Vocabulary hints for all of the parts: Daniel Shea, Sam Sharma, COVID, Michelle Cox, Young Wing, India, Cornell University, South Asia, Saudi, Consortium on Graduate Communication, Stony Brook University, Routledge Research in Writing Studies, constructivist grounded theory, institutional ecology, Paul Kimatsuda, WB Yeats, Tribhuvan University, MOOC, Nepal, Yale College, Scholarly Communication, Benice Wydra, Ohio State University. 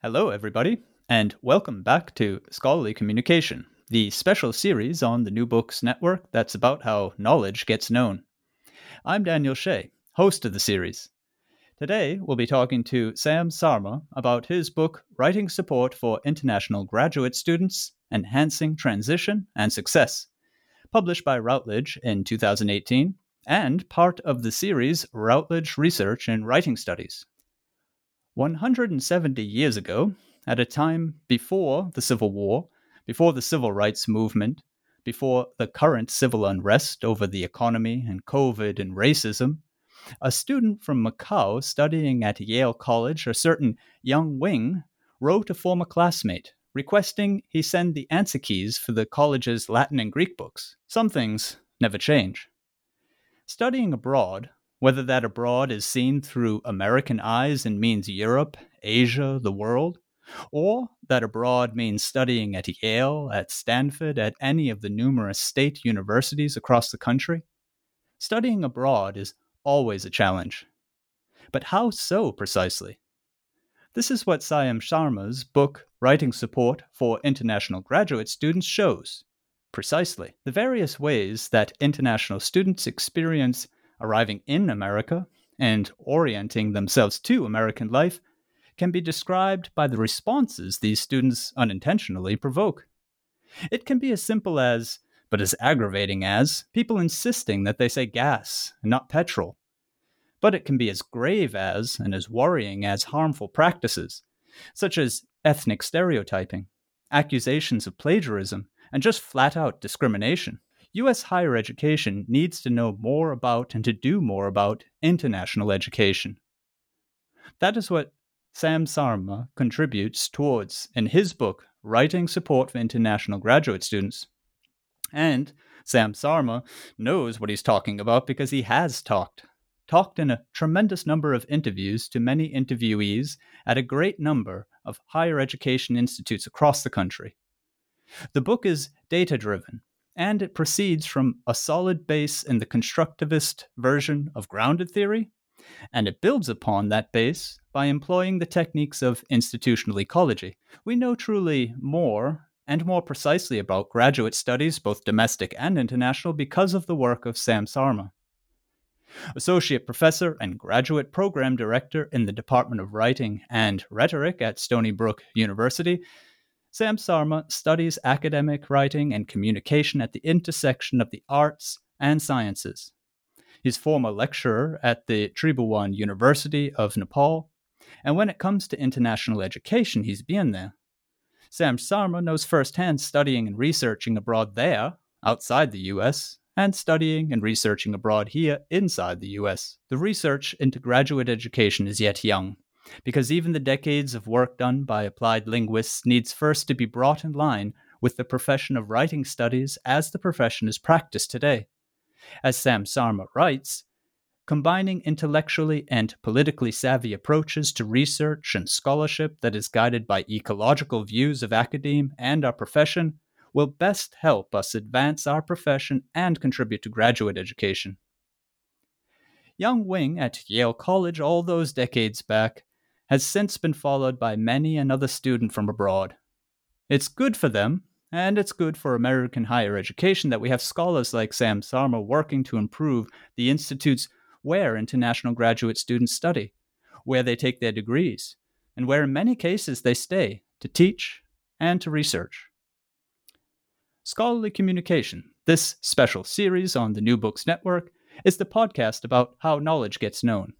Hello, everybody, and welcome back to Scholarly Communication, the special series on the New Books Network that's about how knowledge gets known. I'm Daniel Shea, host of the series. Today, we'll be talking to Sam Sharma about his book, Writing Support for International Graduate Students, Enhancing Transition and Success, published by Routledge in 2018, and part of the series Routledge Research in Writing Studies. 170 years ago, at a time before the Civil War, before the Civil Rights Movement, before the current civil unrest over the economy and COVID and racism, a student from Macau studying at Yale College, a certain Young Wing, wrote a former classmate requesting he send the answer keys for the college's Latin and Greek books. Some things never change. Studying abroad, whether that abroad is seen through American eyes and means Europe, Asia, the world, or that abroad means studying at Yale, at Stanford, at any of the numerous state universities across the country, studying abroad is always a challenge. But how so precisely? This is what Sam Sharma's book, Writing Support for International Graduate Students, shows. Precisely, the various ways that international students experience arriving in America and orienting themselves to American life can be described by the responses these students unintentionally provoke. It can be as simple as, but as aggravating as, people insisting that they say gas and not petrol. But it can be as grave as and as worrying as harmful practices, such as ethnic stereotyping, accusations of plagiarism, and just flat-out discrimination. U.S. higher education needs to know more about and to do more about international education. That is what Sam Sharma contributes towards in his book, Writing Support for International Graduate Students. And Sam Sharma knows what he's talking about because he has talked in a tremendous number of interviews to many interviewees at a great number of higher education institutes across the country. The book is data-driven, and it proceeds from a solid base in the constructivist version of grounded theory, and it builds upon that base by employing the techniques of institutional ecology. We know truly more and more precisely about graduate studies, both domestic and international, because of the work of Sam Sharma. Associate Professor and Graduate Program Director in the Department of Writing and Rhetoric at Stony Brook University, Sam Sharma studies academic writing and communication at the intersection of the arts and sciences. He's former lecturer at the Tribhuvan University of Nepal, and when it comes to international education, he's been there. Sam Sharma knows firsthand studying and researching abroad there, outside the U.S., and studying and researching abroad here, inside the U.S. The research into graduate education is yet young, because even the decades of work done by applied linguists needs first to be brought in line with the profession of writing studies as the profession is practiced today. As Sam Sharma writes, combining intellectually and politically savvy approaches to research and scholarship that is guided by ecological views of academe and our profession will best help us advance our profession and contribute to graduate education. Young Wing at Yale College all those decades back has since been followed by many another student from abroad. It's good for them, and it's good for American higher education that we have scholars like Sam Sharma working to improve the institutes where international graduate students study, where they take their degrees, and where in many cases they stay to teach and to research. Scholarly Communication, this special series on the New Books Network, is the podcast about how knowledge gets known.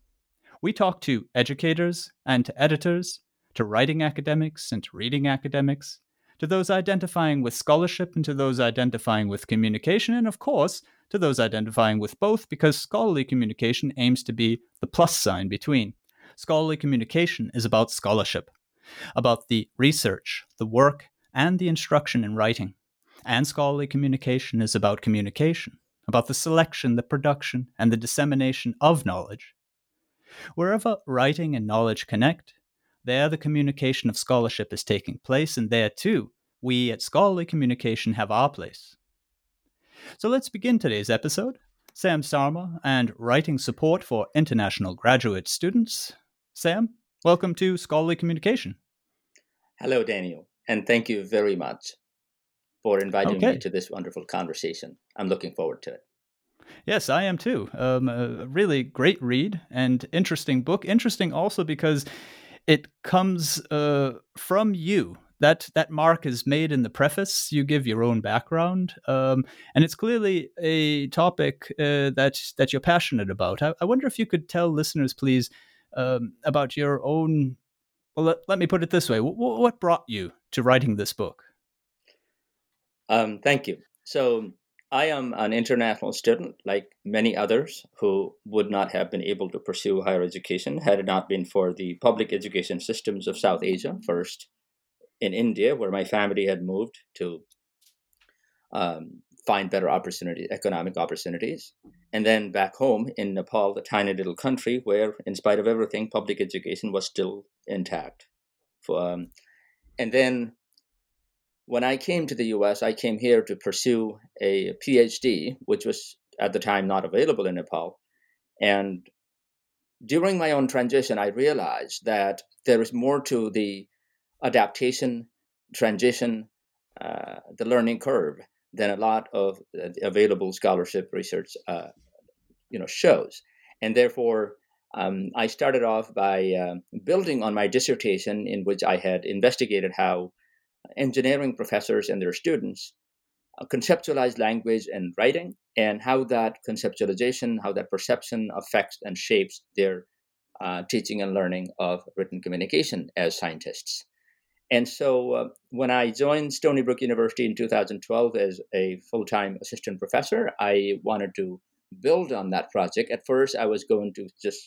We talk to educators and to editors, to writing academics and to reading academics, to those identifying with scholarship and to those identifying with communication, and of course, to those identifying with both, because scholarly communication aims to be the plus sign between. scholarly communication is about scholarship, about the research, the work, and the instruction in writing. And scholarly communication is about communication, about the selection, the production, and the dissemination of knowledge. Wherever writing and knowledge connect, there the communication of scholarship is taking place, and there too, we at Scholarly Communication have our place. So let's begin today's episode, Sam Sharma and Writing Support for International Graduate Students. Sam, welcome to Scholarly Communication. Hello, Daniel, and thank you very much for inviting me to this wonderful conversation. I'm looking forward to it. Yes, I am too. A really great read and interesting book. Interesting also because it comes from you. That mark is made in the preface. You give your own background, and it's clearly a topic that you're passionate about. I wonder if you could tell listeners, please, about your own. Well, let me put it this way: what brought you to writing this book? Thank you. So I am an international student, like many others, who would not have been able to pursue higher education had it not been for the public education systems of South Asia first. In India, where my family had moved to find better economic opportunities. And then back home in Nepal, the tiny little country where, in spite of everything, public education was still intact. And then when I came to the U.S., I came here to pursue a PhD, which was at the time not available in Nepal. And during my own transition, I realized that there is more to the adaptation, transition, the learning curve than a lot of available scholarship research, shows. And therefore, I started off by building on my dissertation in which I had investigated how engineering professors and their students conceptualize language and writing and how that conceptualization, how that perception affects and shapes their teaching and learning of written communication as scientists. And so when I joined Stony Brook University in 2012 as a full-time assistant professor, I wanted to build on that project. At first, I was going to just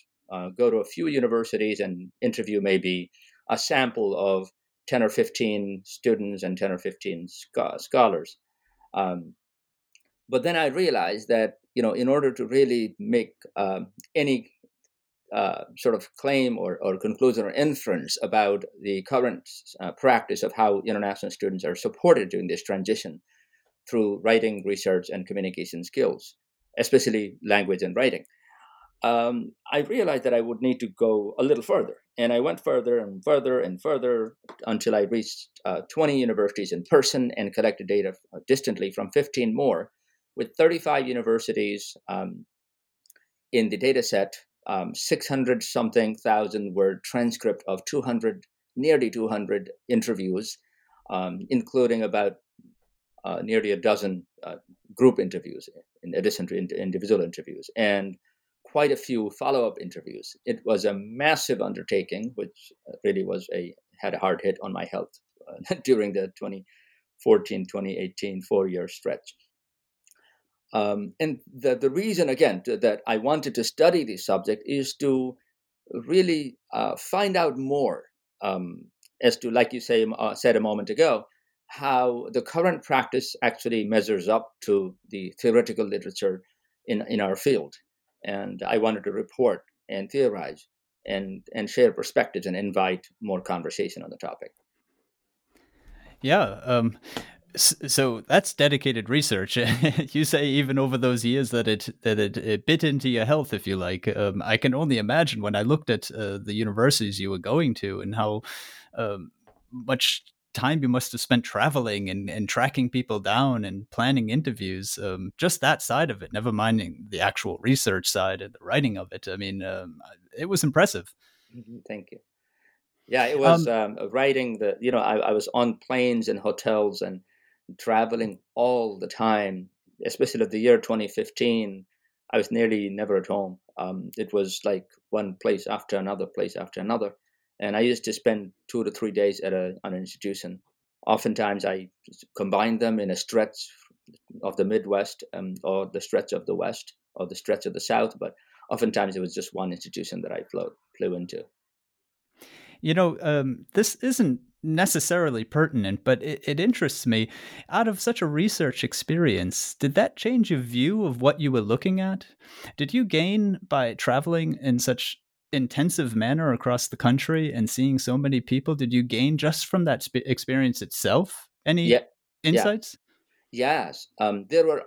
go to a few universities and interview maybe a sample of 10 or 15 students and 10 or 15 scholars. But then I realized that, in order to really make any sort of claim or conclusion or inference about the current practice of how international students are supported during this transition through writing, research, and communication skills, especially language and writing. I realized that I would need to go a little further, and I went further and further and further until I reached 20 universities in person and collected data distantly from 15 more, with 35 universities in the data set. 600-something thousand-word transcript of nearly 200 interviews, including about nearly a dozen group interviews in addition to individual interviews, and quite a few follow-up interviews. It was a massive undertaking, which really had a hard hit on my health during the 2014-2018 four-year stretch. And the reason, again, that I wanted to study this subject is to really find out more as to, like you said a moment ago, how the current practice actually measures up to the theoretical literature in our field. And I wanted to report and theorize and share perspectives and invite more conversation on the topic. Yeah. So that's dedicated research. You say even over those years that it bit into your health, if you like. I can only imagine when I looked at the universities you were going to and how much time you must have spent traveling and tracking people down and planning interviews, just that side of it, never minding the actual research side and the writing of it. I mean, it was impressive. Thank you. Yeah, it was writing. I was on planes and hotels and traveling all the time, especially the year 2015. I was nearly never at home. It was like one place after another. And I used to spend 2 to 3 days at an institution. Oftentimes I combined them in a stretch of the Midwest or the stretch of the West or the stretch of the South. But oftentimes it was just one institution that I flew into. you know, this isn't necessarily pertinent, but it interests me. Out of such a research experience, did that change your view of what you were looking at? Did you gain by traveling in such intensive manner across the country and seeing so many people? Did you gain just from that experience itself any insights? Yes. There were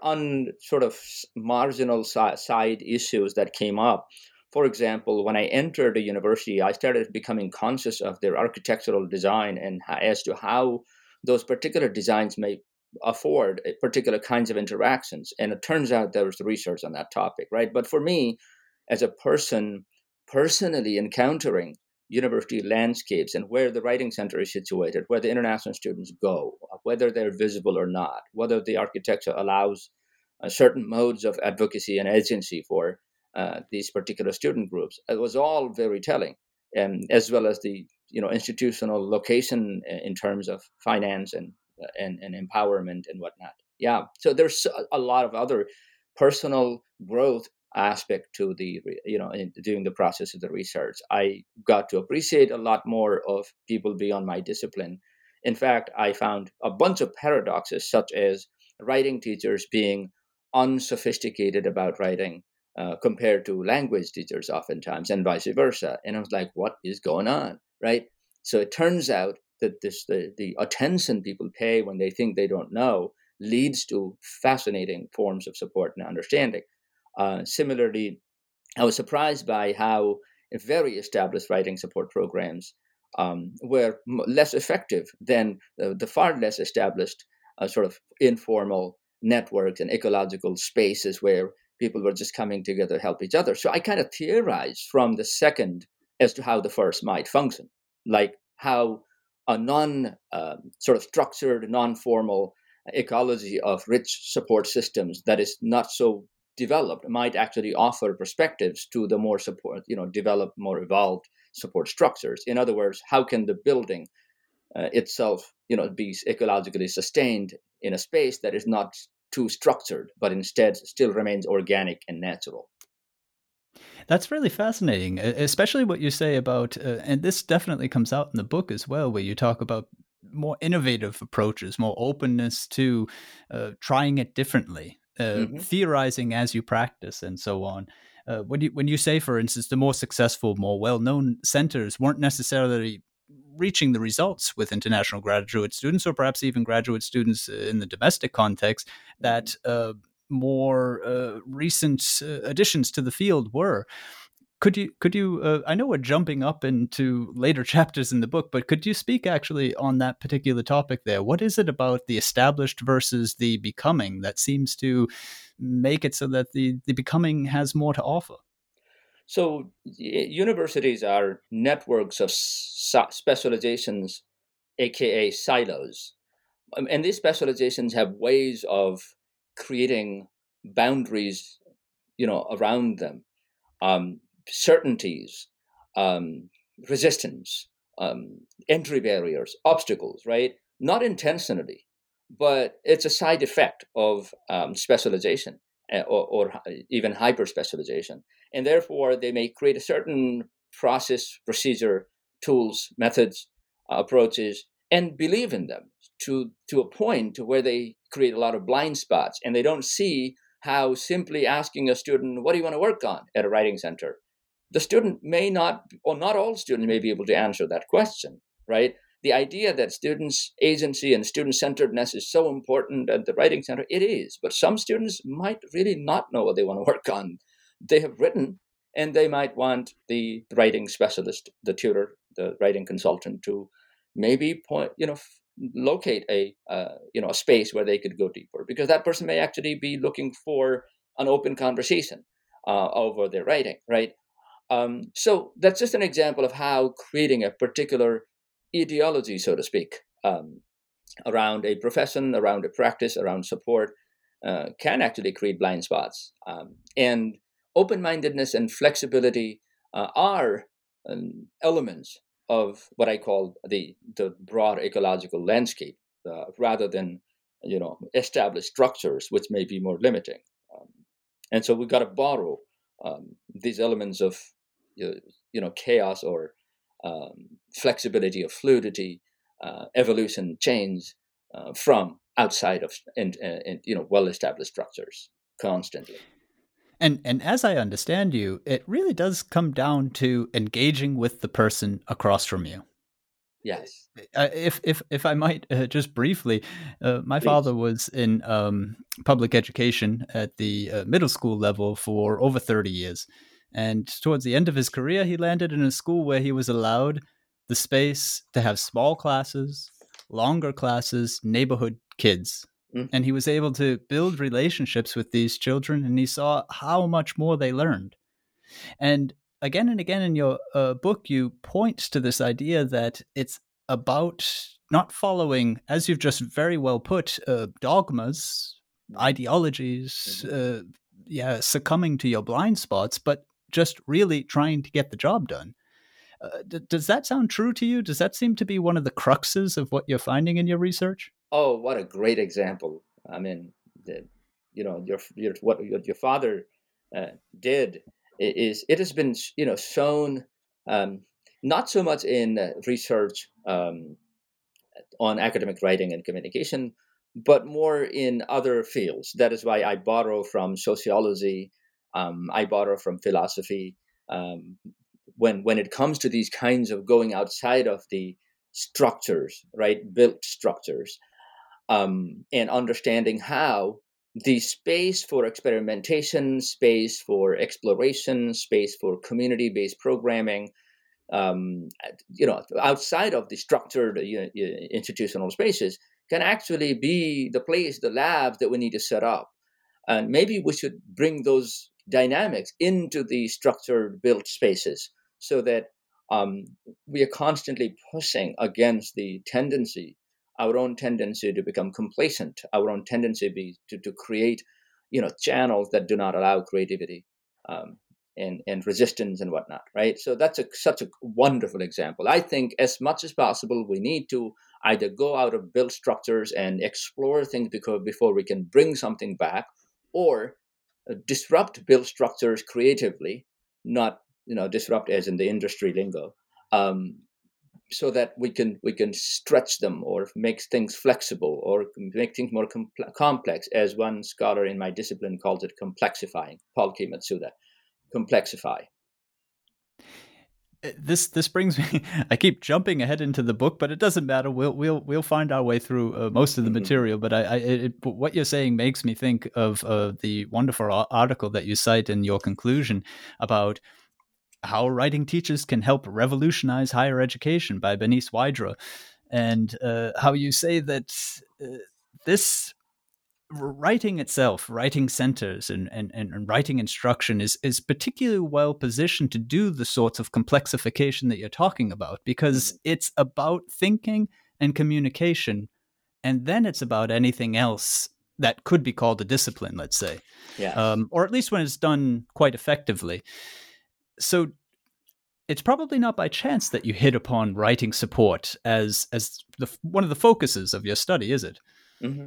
marginal side issues that came up. For example, when I entered the university, I started becoming conscious of their architectural design and as to how those particular designs may afford particular kinds of interactions. And it turns out there was research on that topic, right? But for me, as a person, personally encountering university landscapes and where the Writing Center is situated, where the international students go, whether they're visible or not, whether the architecture allows certain modes of advocacy and agency for these particular student groups. It was all very telling, as well as the institutional location in terms of finance and empowerment and whatnot. Yeah, so there's a lot of other personal growth aspect to the during the process of the research. I got to appreciate a lot more of people beyond my discipline. In fact, I found a bunch of paradoxes, such as writing teachers being unsophisticated about writing. Compared to language teachers oftentimes and vice versa. And I was like, what is going on, right? So it turns out that the attention people pay when they think they don't know leads to fascinating forms of support and understanding. Similarly, I was surprised by how very established writing support programs were less effective than the far less established sort of informal networks and ecological spaces where people were just coming together to help each other. So I kind of theorized from the second as to how the first might function, like how a sort of structured, non-formal ecology of rich support systems that is not so developed might actually offer perspectives to the more developed, more evolved support structures. In other words, how can the building itself, be ecologically sustained in a space that is not too structured, but instead still remains organic and natural. That's really fascinating, especially what you say about, and this definitely comes out in the book as well, where you talk about more innovative approaches, more openness to trying it differently, theorizing as you practice and so on. When you say, for instance, the more successful, more well-known centers weren't necessarily reaching the results with international graduate students, or perhaps even graduate students in the domestic context, that more recent additions to the field were. Could you I know we're jumping up into later chapters in the book, but could you speak actually on that particular topic there? What is it about the established versus the becoming that seems to make it so that the becoming has more to offer? So universities are networks of specializations, aka silos. And these specializations have ways of creating boundaries, around them, certainties, resistance, entry barriers, obstacles, right? Not intentionally, but it's a side effect of specialization. Or even hyper-specialization. And therefore, they may create a certain process, procedure, tools, methods, approaches, and believe in them to a point where they create a lot of blind spots. And they don't see how simply asking a student, what do you want to work on at a writing center? The student may not, or not all students may be able to answer that question, right? The idea that students' agency and student-centeredness is so important at the Writing Center, it is. But some students might really not know what they want to work on. They have written, and they might want the writing specialist, the tutor, the writing consultant to maybe locate a space where they could go deeper, because that person may actually be looking for an open conversation over their writing, right? So that's just an example of how creating a particular ideology, so to speak, around a profession, around a practice, around support, can actually create blind spots. And open-mindedness and flexibility are elements of what I call the broad ecological landscape, rather than established structures, which may be more limiting. And so we've got to borrow these elements of chaos or flexibility or fluidity, evolution, change from outside of and well-established structures constantly. And as I understand you, it really does come down to engaging with the person across from you. Yes. If I might just briefly, my Please. Father was in public education at the middle school level for over 30 years. And towards the end of his career, he landed in a school where he was allowed the space to have small classes, longer classes, neighborhood kids. Mm-hmm. And he was able to build relationships with these children, and he saw how much more they learned. And again in your book, you point to this idea that it's about not following, as you've just very well put, dogmas, ideologies, succumbing to your blind spots, but just really trying to get the job done. Does that sound true to you? Does that seem to be one of the cruxes of what you're finding in your research? Oh, what a great example! I mean, what your father did. It has been shown not so much in research on academic writing and communication, but more in other fields. That is why I borrow from sociology, I borrow from philosophy. When it comes to these kinds of going outside of the structures, right, built structures, and understanding how the space for experimentation, space for exploration, space for community-based programming, outside of the structured institutional spaces can actually be the place, the lab that we need to set up. And maybe we should bring those dynamics into the structured built spaces so that we are constantly pushing against the tendency, our own tendency to become complacent, our own tendency to create, channels that do not allow creativity and resistance and whatnot, right? So that's such a wonderful example. I think as much as possible, we need to either go out of built structures and explore things before we can bring something back, or disrupt built structures creatively, not disrupt as in the industry lingo, so that we can stretch them or make things flexible or make things more complex, as one scholar in my discipline calls it, complexifying. Paul Kimatsuda, complexify. This brings me. I keep jumping ahead into the book, but it doesn't matter. We'll find our way through most of the material. But what you're saying makes me think of the wonderful article that you cite in your conclusion about how writing teachers can help revolutionize higher education by Benice Wydra, and how you say that this writing itself, writing centers and writing instruction is particularly well positioned to do the sorts of complexification that you're talking about, because it's about thinking and communication, and then it's about anything else that could be called a discipline, let's say, or at least when it's done quite effectively. So it's probably not by chance that you hit upon writing support as one of the focuses of your study, is it? Mm-hmm.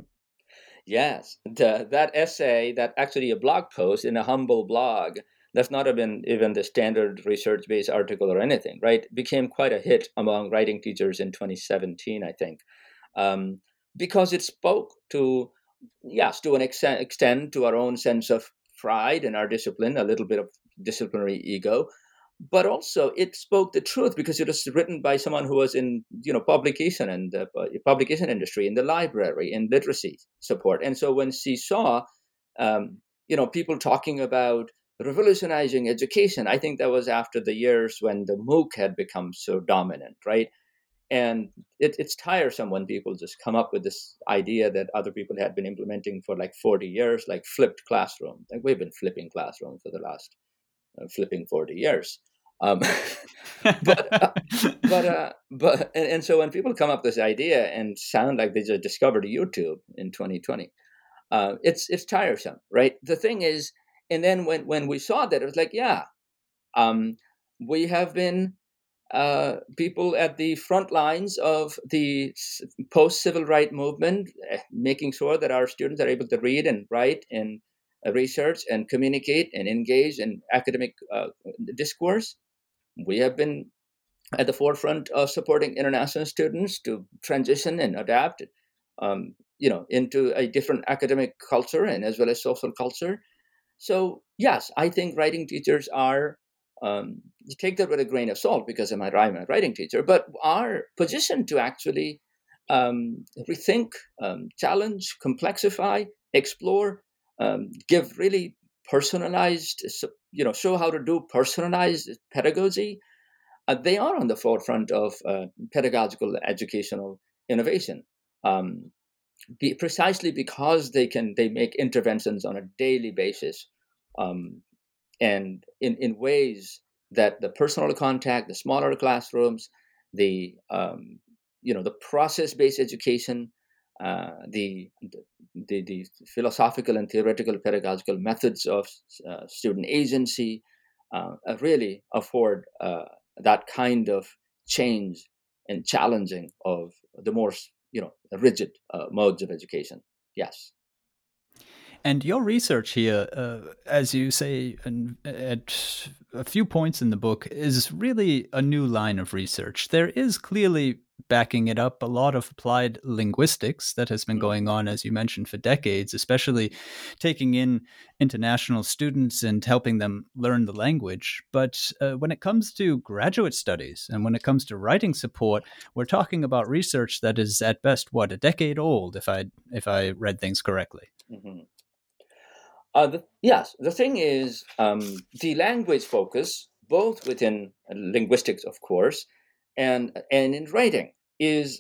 Yes. That essay, that actually a blog post in a humble blog, that's not been even the standard research-based article or anything, right? Became quite a hit among writing teachers in 2017, I think, because it spoke to, to an extent to our own sense of pride in our discipline, a little bit of disciplinary ego, but also it spoke the truth because it was written by someone who was in publication and the publication industry, in the library, in literacy support. And so when she saw people talking about revolutionizing education, I think that was after the years when the MOOC had become so dominant, right? And it's tiresome when people just come up with this idea that other people had been implementing for like 40 years, like flipped classroom. Like we've been flipping classroom for the last flipping 40 years. But so when people come up with this idea and sound like they just discovered YouTube in 2020, it's tiresome, right? The thing is, and then when we saw that, it was like, we have been people at the front lines of the post-civil rights movement, making sure that our students are able to read and write and research and communicate and engage in academic discourse. We have been at the forefront of supporting international students to transition and adapt, into a different academic culture and as well as social culture. So yes, I think writing teachers are, you take that with a grain of salt because I'm a writing teacher, but are positioned to actually rethink, challenge, complexify, explore, give really personalized, show how to do personalized pedagogy. They are on the forefront of pedagogical educational innovation, precisely because they make interventions on a daily basis, and in ways that the personal contact, the smaller classrooms, the process-based education, the philosophical and theoretical pedagogical methods of student agency really afford that kind of change and challenging of the more rigid modes of education. Yes. And your research here, as you say, and at a few points in the book, is really a new line of research. There is clearly, backing it up, a lot of applied linguistics that has been going on, as you mentioned, for decades, especially taking in international students and helping them learn the language. But when it comes to graduate studies and when it comes to writing support, we're talking about research that is at best, a decade old, if I read things correctly. Mm-hmm. The thing is, the language focus, both within linguistics, of course, and in writing is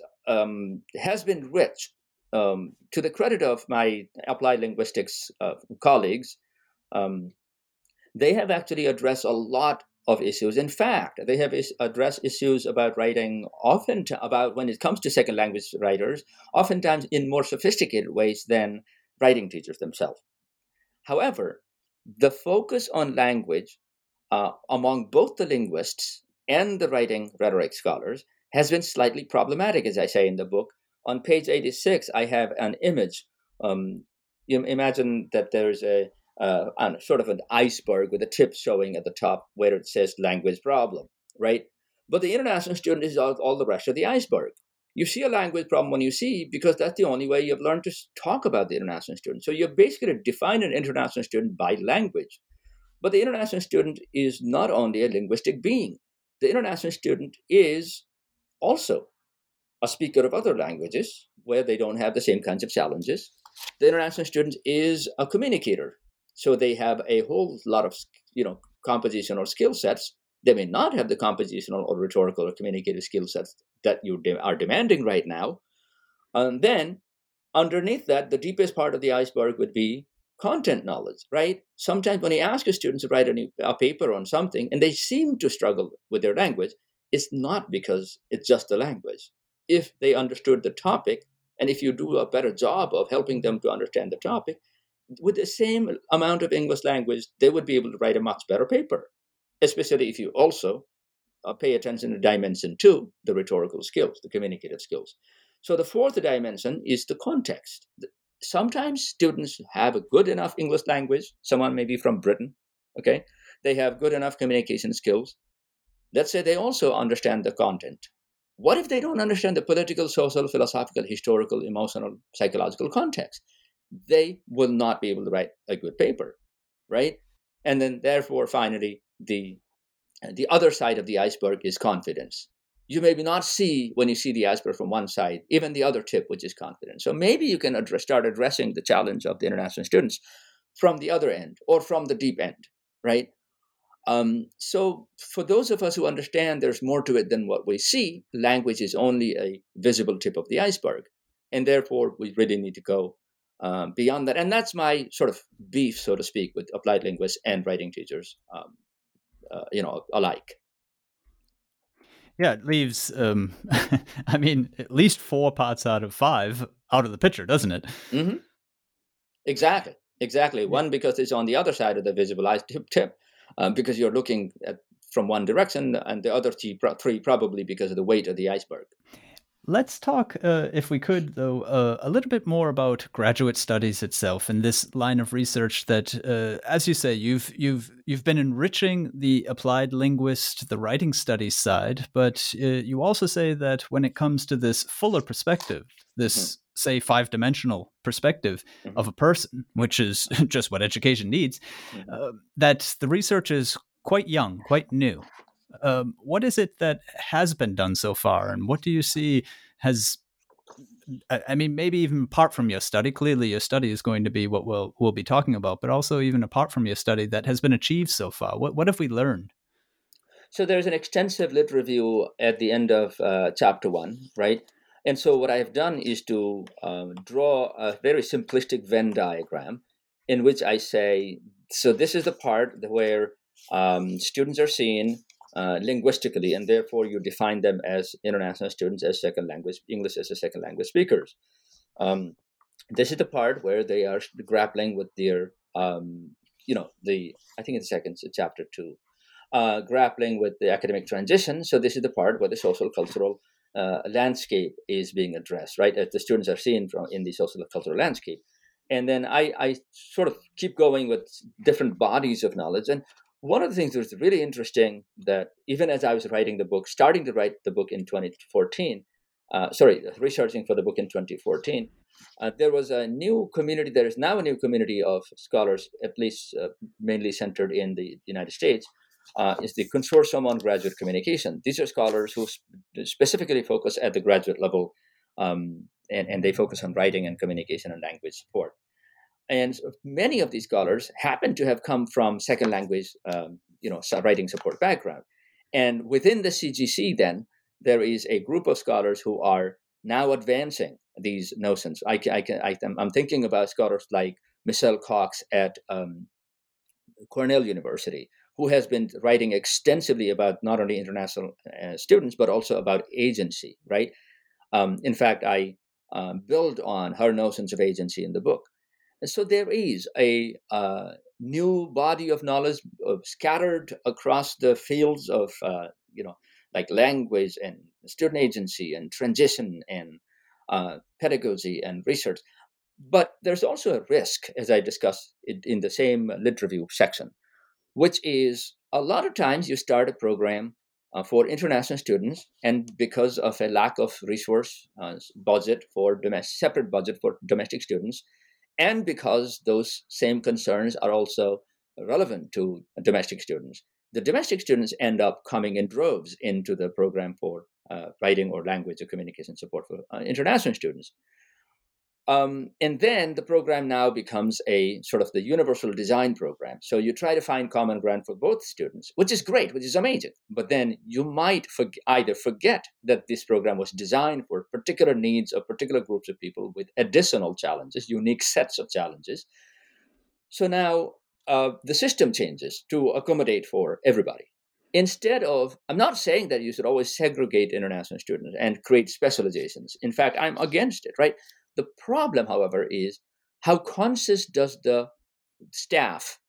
has been rich. To the credit of my applied linguistics colleagues, they have actually addressed a lot of issues. In fact, they have addressed issues about writing, often about when it comes to second language writers, oftentimes in more sophisticated ways than writing teachers themselves. However, the focus on language among both the linguists and the writing rhetoric scholars has been slightly problematic, as I say in the book. On page 86, I have an image. You imagine that there's a sort of an iceberg with a tip showing at the top where it says language problem, right? But the international student is all the rest of the iceberg. You see a language problem when you see, because that's the only way you've learned to talk about the international student. So you're basically defined an international student by language. But the international student is not only a linguistic being. The international student is also a speaker of other languages where they don't have the same kinds of challenges. The international student is a communicator. So they have a whole lot of, compositional skill sets. They may not have the compositional or rhetorical or communicative skill sets that you are demanding right now. And then underneath that, the deepest part of the iceberg would be content knowledge, right? Sometimes when you ask your students to write a paper on something and they seem to struggle with their language, it's not because it's just the language. If they understood the topic, and if you do a better job of helping them to understand the topic, with the same amount of English language, they would be able to write a much better paper, especially if you also pay attention to dimension 2, the rhetorical skills, the communicative skills. So the fourth dimension is the context. Sometimes students have a good enough English language. Someone may be from Britain, okay? They have good enough communication skills. Let's say they also understand the content. What if they don't understand the political, social, philosophical, historical, emotional, psychological context? They will not be able to write a good paper, right? And then therefore, finally, the other side of the iceberg is confidence. You maybe not see when you see the iceberg from one side, even the other tip, which is confidence. So maybe you can start addressing the challenge of the international students from the other end or from the deep end, right? So for those of us who understand there's more to it than what we see, language is only a visible tip of the iceberg. And therefore, we really need to go beyond that. And that's my sort of beef, so to speak, with applied linguists and writing teachers, alike. Yeah, it leaves, at least 4 parts out of 5 out of the picture, doesn't it? Mm-hmm. Exactly. Yeah. One, because it's on the other side of the visibilized tip, because you're looking from one direction, and the other three probably because of the weight of the iceberg. Let's talk, if we could, though, a little bit more about graduate studies itself and this line of research that, as you say, you've been enriching the applied linguist, the writing studies side, but you also say that when it comes to this fuller perspective, this say five-dimensional perspective of a person, which is just what education needs, that the research is quite young, quite new. What is it that has been done so far, and what do you see has, I mean, maybe even apart from your study, clearly your study is going to be what we'll be talking about, but also even apart from your study that has been achieved so far? What have we learned? So there's an extensive lit review at the end of chapter one, right? And so what I've done is to draw a very simplistic Venn diagram in which I say, so this is the part where students are seen linguistically, and therefore you define them as international students, as second language, English as a second language speakers. This is the part where they are grappling with their, I think in second chapter two, grappling with the academic transition. So this is the part where the social cultural landscape is being addressed, right? As the students are seen from in the social cultural landscape. And then I sort of keep going with different bodies of knowledge. And one of the things that was really interesting that even as I was writing the book, starting to write the book in 2014, researching for the book in 2014, there was a new community. There is now a new community of scholars, at least mainly centered in the United States, is the Consortium on Graduate Communication. These are scholars who specifically focus at the graduate level, and they focus on writing and communication and language support. And many of these scholars happen to have come from second language, writing support background. And within the CGC, then, there is a group of scholars who are now advancing these notions. I'm thinking about scholars like Michelle Cox at Cornell University, who has been writing extensively about not only international students, but also about agency, right? In fact, I build on her notions of agency in the book. And so there is a new body of knowledge scattered across the fields of, like language and student agency and transition and pedagogy and research. But there's also a risk, as I discussed in the same lit review section, which is a lot of times you start a program for international students, and because of a lack of resource budget for separate budget for domestic students, and because those same concerns are also relevant to domestic students, the domestic students end up coming in droves into the program for writing or language or communication support for international students. And then the program now becomes a sort of the universal design program. So you try to find common ground for both students, which is great, which is amazing. But then you might either forget that this program was designed for particular needs of particular groups of people with additional challenges, unique sets of challenges. So now the system changes to accommodate for everybody. Instead of, I'm not saying that you should always segregate international students and create specializations. In fact, I'm against it, right? The problem, however, is how conscious does the staff,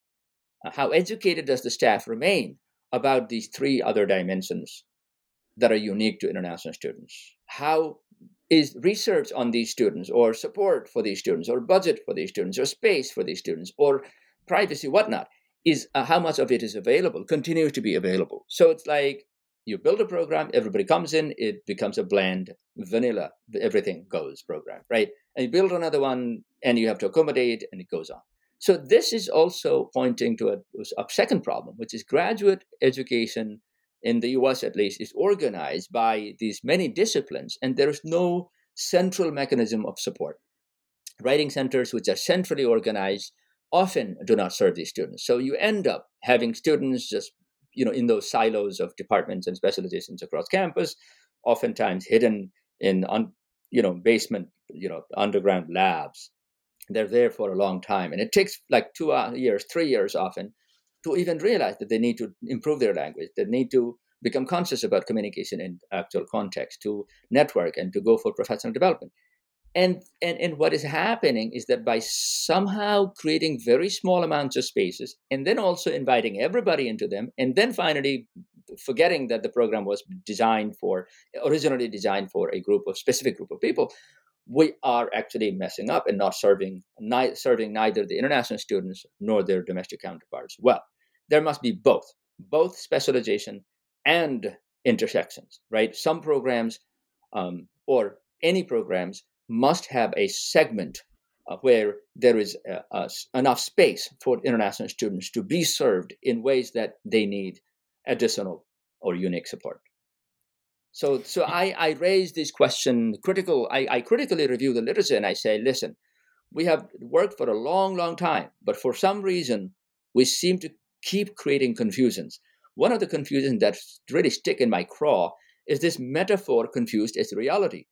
how educated does the staff remain about these three other dimensions that are unique to international students? How is research on these students, or support for these students, or budget for these students, or space for these students, or privacy, whatnot, is how much of it is available, continues to be available. So it's like you build a program, everybody comes in, it becomes a bland, vanilla, everything goes program, right? And you build another one and you have to accommodate and it goes on. So this is also pointing to a second problem, which is graduate education in the US at least is organized by these many disciplines, and there is no central mechanism of support. Writing centers which are centrally organized often do not serve these students. So you end up having students just in those silos of departments and specializations across campus, oftentimes hidden in, basement, underground labs. They're there for a long time. And it takes like 2 years, 3 years often, to even realize that they need to improve their language. They need to become conscious about communication in actual context, to network and to go for professional development. And what is happening is that by somehow creating very small amounts of spaces and then also inviting everybody into them, and then finally forgetting that the program was originally designed for a specific group of people, we are actually messing up and not serving neither the international students nor their domestic counterparts well. There must be both specialization and intersections, right? Some programs or any programs must have a segment where there is enough space for international students to be served in ways that they need additional or unique support. So I raised this question I critically review the literature and I say, listen, we have worked for a long, long time, but for some reason, we seem to keep creating confusions. One of the confusions that really stick in my craw is this metaphor confused as reality.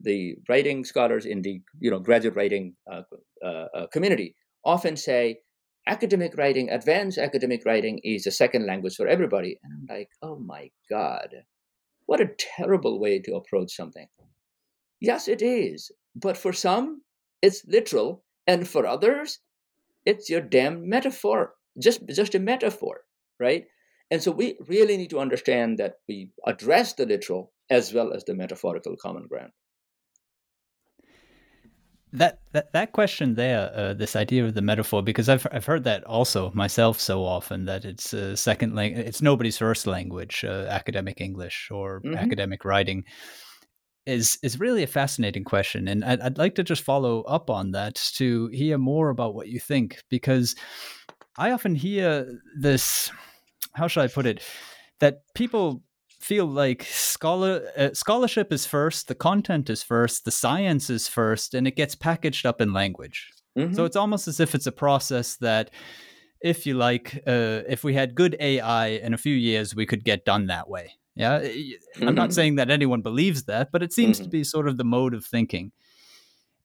The writing scholars in the graduate writing community often say, academic writing, advanced academic writing is a second language for everybody. And I'm like, oh my God, what a terrible way to approach something. Yes, it is. But for some, it's literal. And for others, it's your damn metaphor, just a metaphor, right? And so we really need to understand that we address the literal as well as the metaphorical common ground. That question there, this idea of the metaphor, because I've heard that also myself so often, that it's a second language, it's nobody's first language, academic English or academic writing, is really a fascinating question, and I'd like to just follow up on that to hear more about what you think, because I often hear this, how should I put it, that people feel like scholarship is first, the content is first, the science is first, and it gets packaged up in language. So it's almost as if it's a process that, if you like, if we had good AI in a few years, we could get done that way. Yeah, I'm not saying that anyone believes that, but it seems to be sort of the mode of thinking.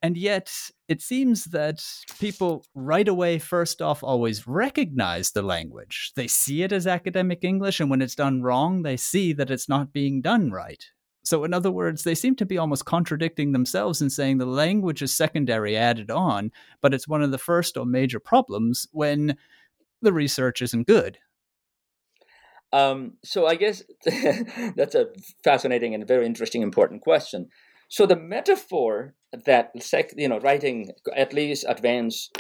And yet it seems that people right away, first off, always recognize the language. They see it as academic English, and when it's done wrong, they see that it's not being done right. So in other words, they seem to be almost contradicting themselves and saying the language is secondary, added on, but it's one of the first or major problems when the research isn't good. So I guess that's a fascinating and very interesting, important question. So the metaphor that writing, at least advanced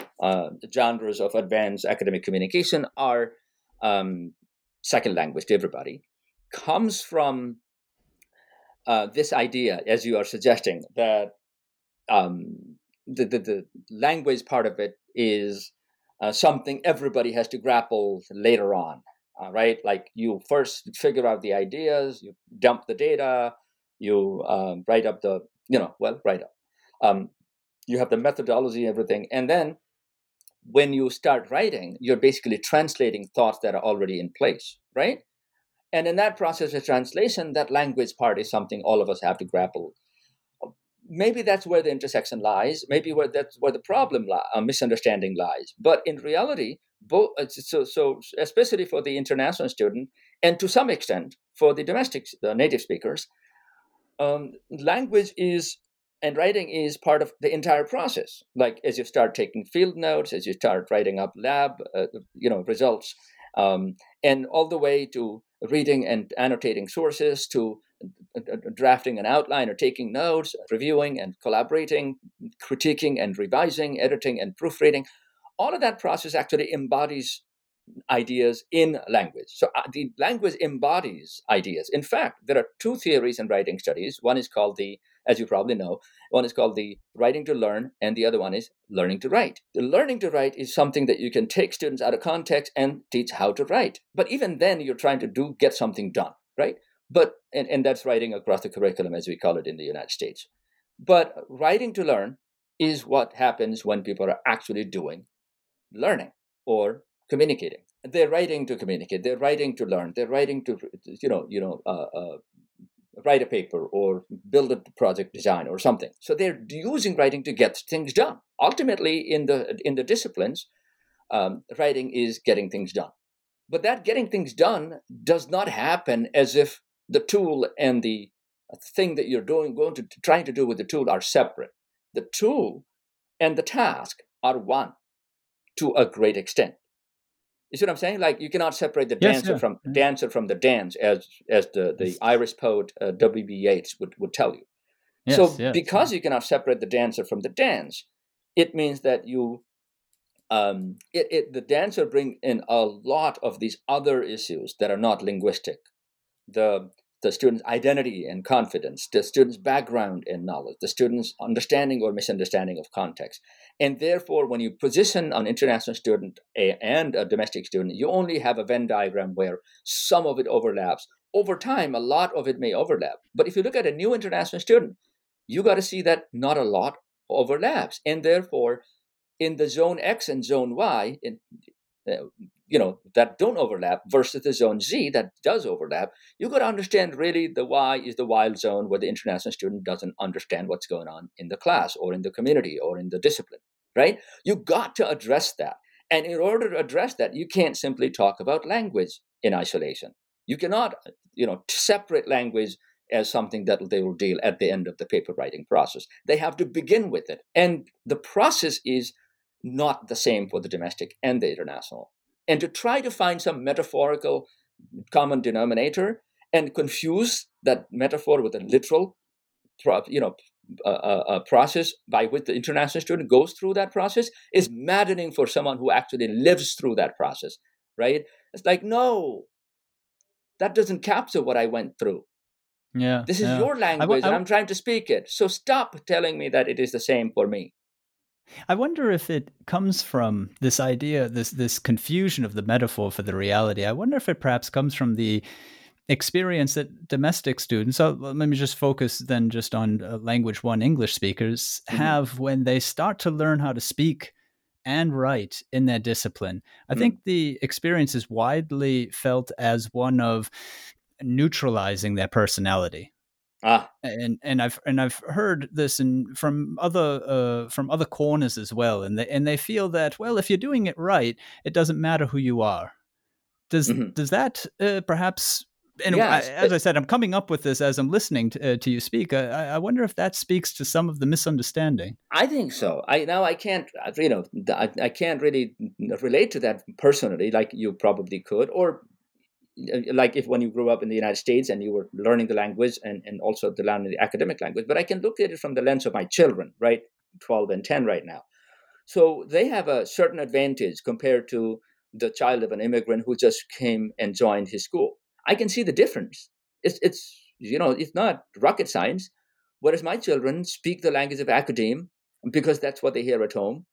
genres of advanced academic communication, are second language to everybody, comes from this idea, as you are suggesting, that the language part of it is something everybody has to grapple later on, right? Like you first figure out the ideas, you dump the data, you write up. You have the methodology, everything. And then when you start writing, you're basically translating thoughts that are already in place, right? And in that process of translation, that language part is something all of us have to grapple. Maybe that's where the intersection lies. Maybe that's where the problem, misunderstanding lies. But in reality, so especially for the international student, and to some extent for the domestic, the native speakers, language is, and writing is, part of the entire process. Like as you start taking field notes, as you start writing up lab, results, and all the way to reading and annotating sources, to drafting an outline or taking notes, reviewing and collaborating, critiquing and revising, editing and proofreading. All of that process actually embodies ideas in language. So the language embodies ideas. In fact, there are two theories in writing studies. One is called the writing to learn, and the other one is learning to write. The learning to write is something that you can take students out of context and teach how to write. But even then, you're trying to get something done, right? But and that's writing across the curriculum, as we call it in the United States. But writing to learn is what happens when people are actually doing learning or communicating. They're writing to communicate. They're writing to learn. They're writing to, write a paper or build a project design or something. So they're using writing to get things done. Ultimately, in the disciplines, writing is getting things done. But that getting things done does not happen as if the tool and the thing that you're trying to do with the tool are separate. The tool and the task are one to a great extent. You see what I'm saying? Like, you cannot separate the dancer from the dance, as the Irish poet WB Yeats would tell you. Yes, so because you cannot separate the dancer from the dance, it means that you, the dancer brings in a lot of these other issues that are not linguistic. The student's identity and confidence, the student's background and knowledge, the student's understanding or misunderstanding of context. And therefore, when you position an international student and a domestic student, you only have a Venn diagram where some of it overlaps. Over time, a lot of it may overlap. But if you look at a new international student, you got to see that not a lot overlaps. And therefore, in the zone X and zone Y, that don't overlap versus the zone Z that does overlap, you got to understand really the Y is the wild zone where the international student doesn't understand what's going on in the class or in the community or in the discipline, right? You got to address that. And in order to address that, you can't simply talk about language in isolation. You cannot, separate language as something that they will deal at the end of the paper writing process. They have to begin with it. And the process is not the same for the domestic and the international. And to try to find some metaphorical common denominator and confuse that metaphor with a literal, process by which the international student goes through that process is maddening for someone who actually lives through that process, right? It's like, no, that doesn't capture what I went through. Yeah, this is your language, and I'm trying to speak it. So stop telling me that it is the same for me. I wonder if it comes from this idea, this confusion of the metaphor for the reality. I wonder if it perhaps comes from the experience that domestic students, so let me just focus then just on language one English speakers, have when they start to learn how to speak and write in their discipline. I think the experience is widely felt as one of neutralizing their personality. And I've heard this from other corners as well, and they feel that, well, if you're doing it right, it doesn't matter who you are. Does that perhaps? And as I said, I'm coming up with this as I'm listening to you speak. I wonder if that speaks to some of the misunderstanding. I think so. I can't I can't really relate to that personally, like you probably could, or. Like if when you grew up in the United States and you were learning the language and also learning the academic language, but I can look at it from the lens of my children, right? 12 and 10 right now. So they have a certain advantage compared to the child of an immigrant who just came and joined his school. I can see the difference. It's not rocket science. Whereas my children speak the language of academe because that's what they hear at home,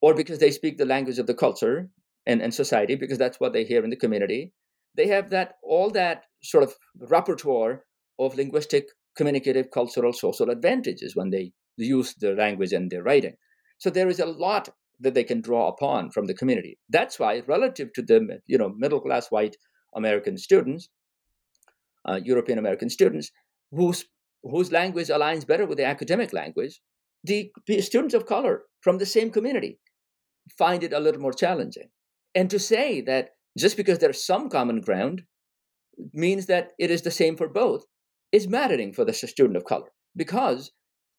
or because they speak the language of the culture and society because that's what they hear in the community. They have all that sort of repertoire of linguistic, communicative, cultural, social advantages when they use their language and their writing. So there is a lot that they can draw upon from the community. That's why, relative to the middle-class white American students, European American students, whose language aligns better with the academic language, the students of color from the same community find it a little more challenging. And to say that just because there's some common ground means that it is the same for both is maddening for the student of color, because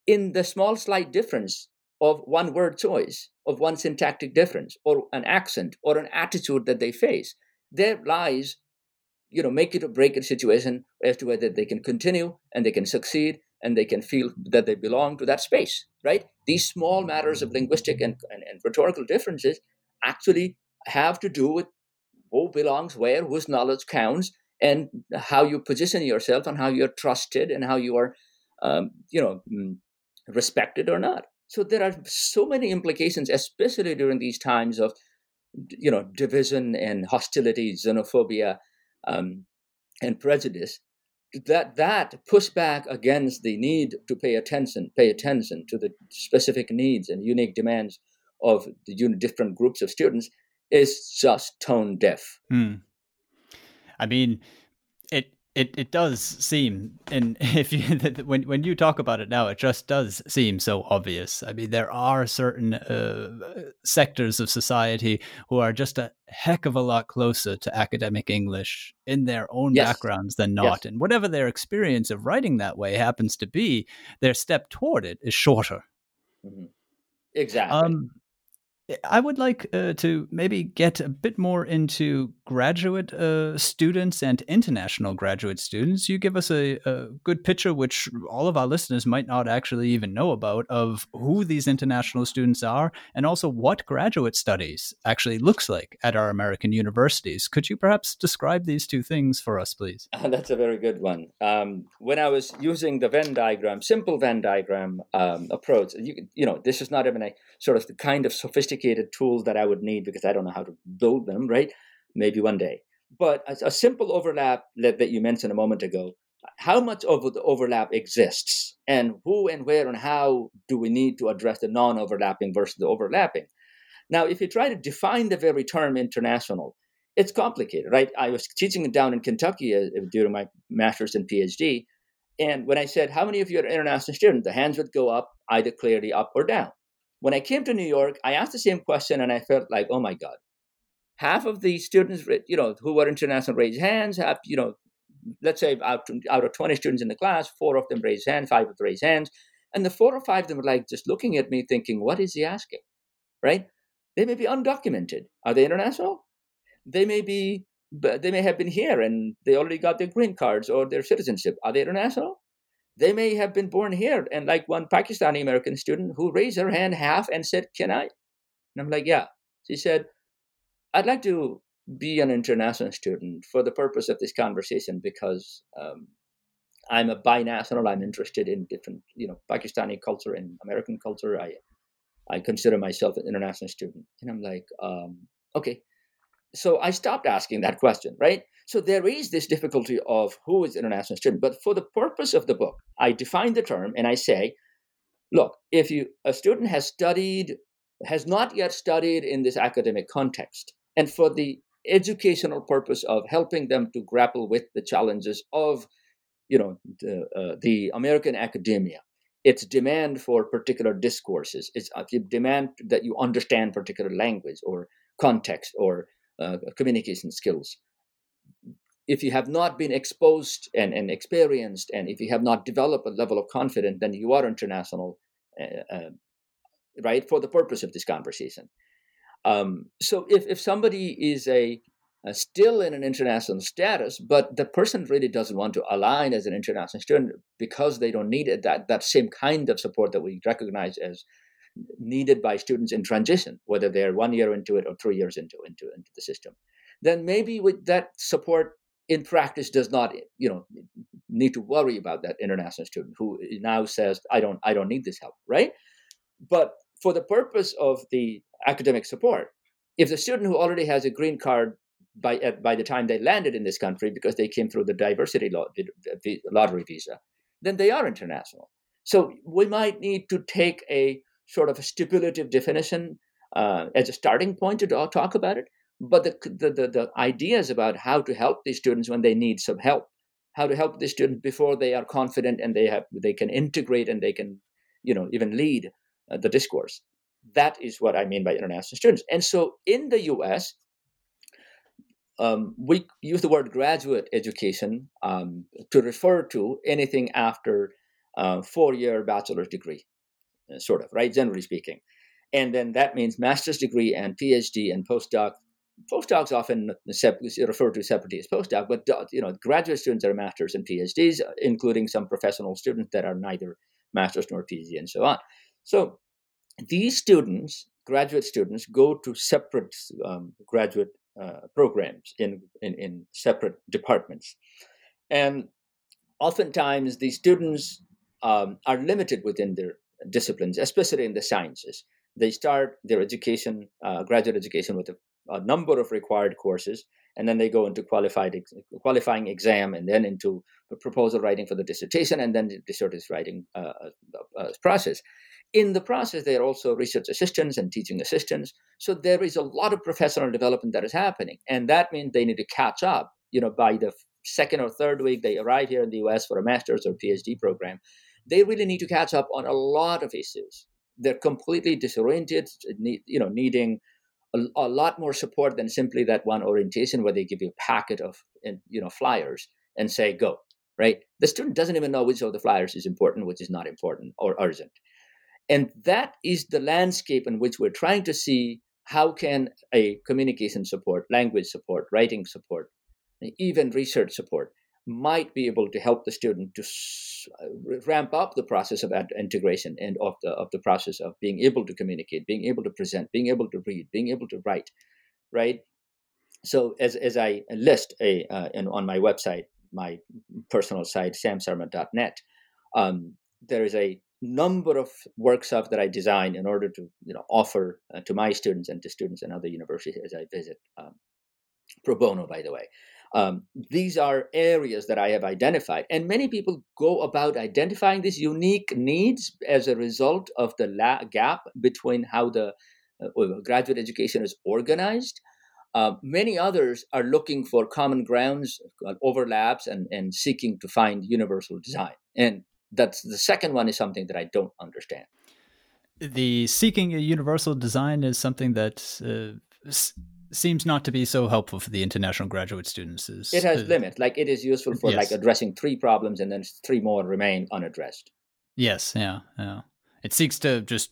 in the small slight difference of one word choice, of one syntactic difference, or an accent, or an attitude that they face, there lies, make it or break it situation as to whether they can continue and they can succeed and they can feel that they belong to that space, right? These small matters of linguistic and rhetorical differences actually have to do with who belongs where, whose knowledge counts, and how you position yourself and how you're trusted and how you are, respected or not. So there are so many implications, especially during these times of, division and hostility, xenophobia, and prejudice, that pushback against the need to pay attention to the specific needs and unique demands of the different groups of students is just tone deaf. I mean, it does seem, and if you when you talk about it now, it just does seem so obvious. I mean, there are certain sectors of society who are just a heck of a lot closer to academic English in their own backgrounds than not, and whatever their experience of writing that way happens to be, their step toward it is shorter. Exactly. I would like to maybe get a bit more into graduate students and international graduate students. You give us a good picture, which all of our listeners might not actually even know about, of who these international students are and also what graduate studies actually looks like at our American universities. Could you perhaps describe these two things for us, please? That's a very good one. When I was using the Venn diagram, simple Venn diagram approach, you know, this is not even a sort of the kind of sophisticated tools that I would need because I don't know how to build them, right? Maybe one day. But a simple overlap that you mentioned a moment ago, how much of the overlap exists and who and where and how do we need to address the non-overlapping versus the overlapping? Now, if you try to define the very term international, it's complicated, right? I was teaching down in Kentucky during my master's and PhD. And when I said, how many of you are international students? The hands would go up, either clearly up or down. When I came to New York, I asked the same question and I felt like, oh my God, half of the students, you know, who were international raised hands, have, you know, let's say out of 20 students in the class, 4 of them raised hands, 5 of them raised hands. And the 4 or 5 of them were like just looking at me thinking, what is he asking, right? They may be undocumented. Are they international? They may have been here and they already got their green cards or their citizenship. Are they international? They may have been born here. And like one Pakistani American student who raised her hand half and said, can I? And I'm like, yeah. She said, I'd like to be an international student for the purpose of this conversation because I'm a binational. I'm interested in different, you know, Pakistani culture and American culture. I consider myself an international student. And I'm like, okay. So I stopped asking that question, right? So there is this difficulty of who is international student. But for the purpose of the book, I define the term and I say, look, if a student has not yet studied in this academic context, and for the educational purpose of helping them to grapple with the challenges of, you know, the American academia, its demand for particular discourses, its demand that you understand particular language or context or communication skills. If you have not been exposed and experienced, and if you have not developed a level of confidence, then you are international, right, for the purpose of this conversation. So if somebody is still in an international status, but the person really doesn't want to align as an international student because they don't need that same kind of support that we recognize as needed by students in transition, whether they're 1 year into it or 3 years into the system, then maybe with that support in practice does not, you know, need to worry about that international student who now says, I don't need this help, right? But for the purpose of the academic support, if the student who already has a green card by the time they landed in this country because they came through the diversity lottery visa, then they are international. So we might need to take a sort of a stipulative definition as a starting point to talk about it. But the ideas about how to help these students when they need some help, how to help the students before they are confident and they can integrate and they can, you know, even lead the discourse. That is what I mean by international students. And so in the U.S., we use the word graduate education to refer to anything after a 4-year bachelor's degree, sort of, right, generally speaking. And then that means master's degree and PhD and postdoc. Postdocs often referred to separately as postdoc, but, you know, graduate students are masters and PhDs, including some professional students that are neither masters nor PhD and so on. So these students, graduate students, go to separate graduate programs in separate departments. And oftentimes these students are limited within their disciplines, especially in the sciences. They start their education, graduate education, with a number of required courses, and then they go into qualifying exam, and then into proposal writing for the dissertation, and then the dissertation writing process. In the process, they are also research assistants and teaching assistants. So there is a lot of professional development that is happening, and that means they need to catch up. You know, by the second or third week they arrive here in the U.S. for a master's or PhD program, they really need to catch up on a lot of issues. They're completely disoriented, you know, needing a lot more support than simply that one orientation where they give you a packet of, you know, flyers and say, go, right? The student doesn't even know which of the flyers is important, which is not important or urgent. And that is the landscape in which we're trying to see how can a communication support, language support, writing support, even research support might be able to help the student to ramp up the process of integration and of the process of being able to communicate, being able to present, being able to read, being able to write, right? So as I list and on my website, my personal site, samsharma.net, there is a number of workshops that I design in order to offer to my students and to students in other universities as I visit, pro bono, by the way. These are areas that I have identified, and many people go about identifying these unique needs as a result of the gap between how the graduate education is organized. Many others are looking for common grounds, overlaps, and seeking to find universal design. And that's the second one is something that I don't understand. The seeking a universal design is something that seems not to be so helpful for the international graduate students. It has limits. Like it is useful for addressing three problems and then three more remain unaddressed. Yes. Yeah. It seeks to just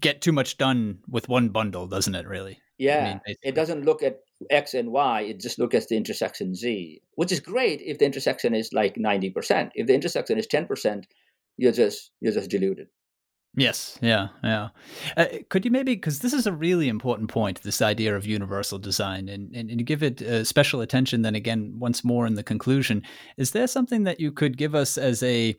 get too much done with one bundle, doesn't it, really? Yeah. I mean, it doesn't look at X and Y. It just looks at the intersection Z, which is great if the intersection is like 90%. If the intersection is 10%, you're just deluded. Yes. Yeah. Could you maybe, because this is a really important point, this idea of universal design, and give it special attention then again, once more in the conclusion, is there something that you could give us as a,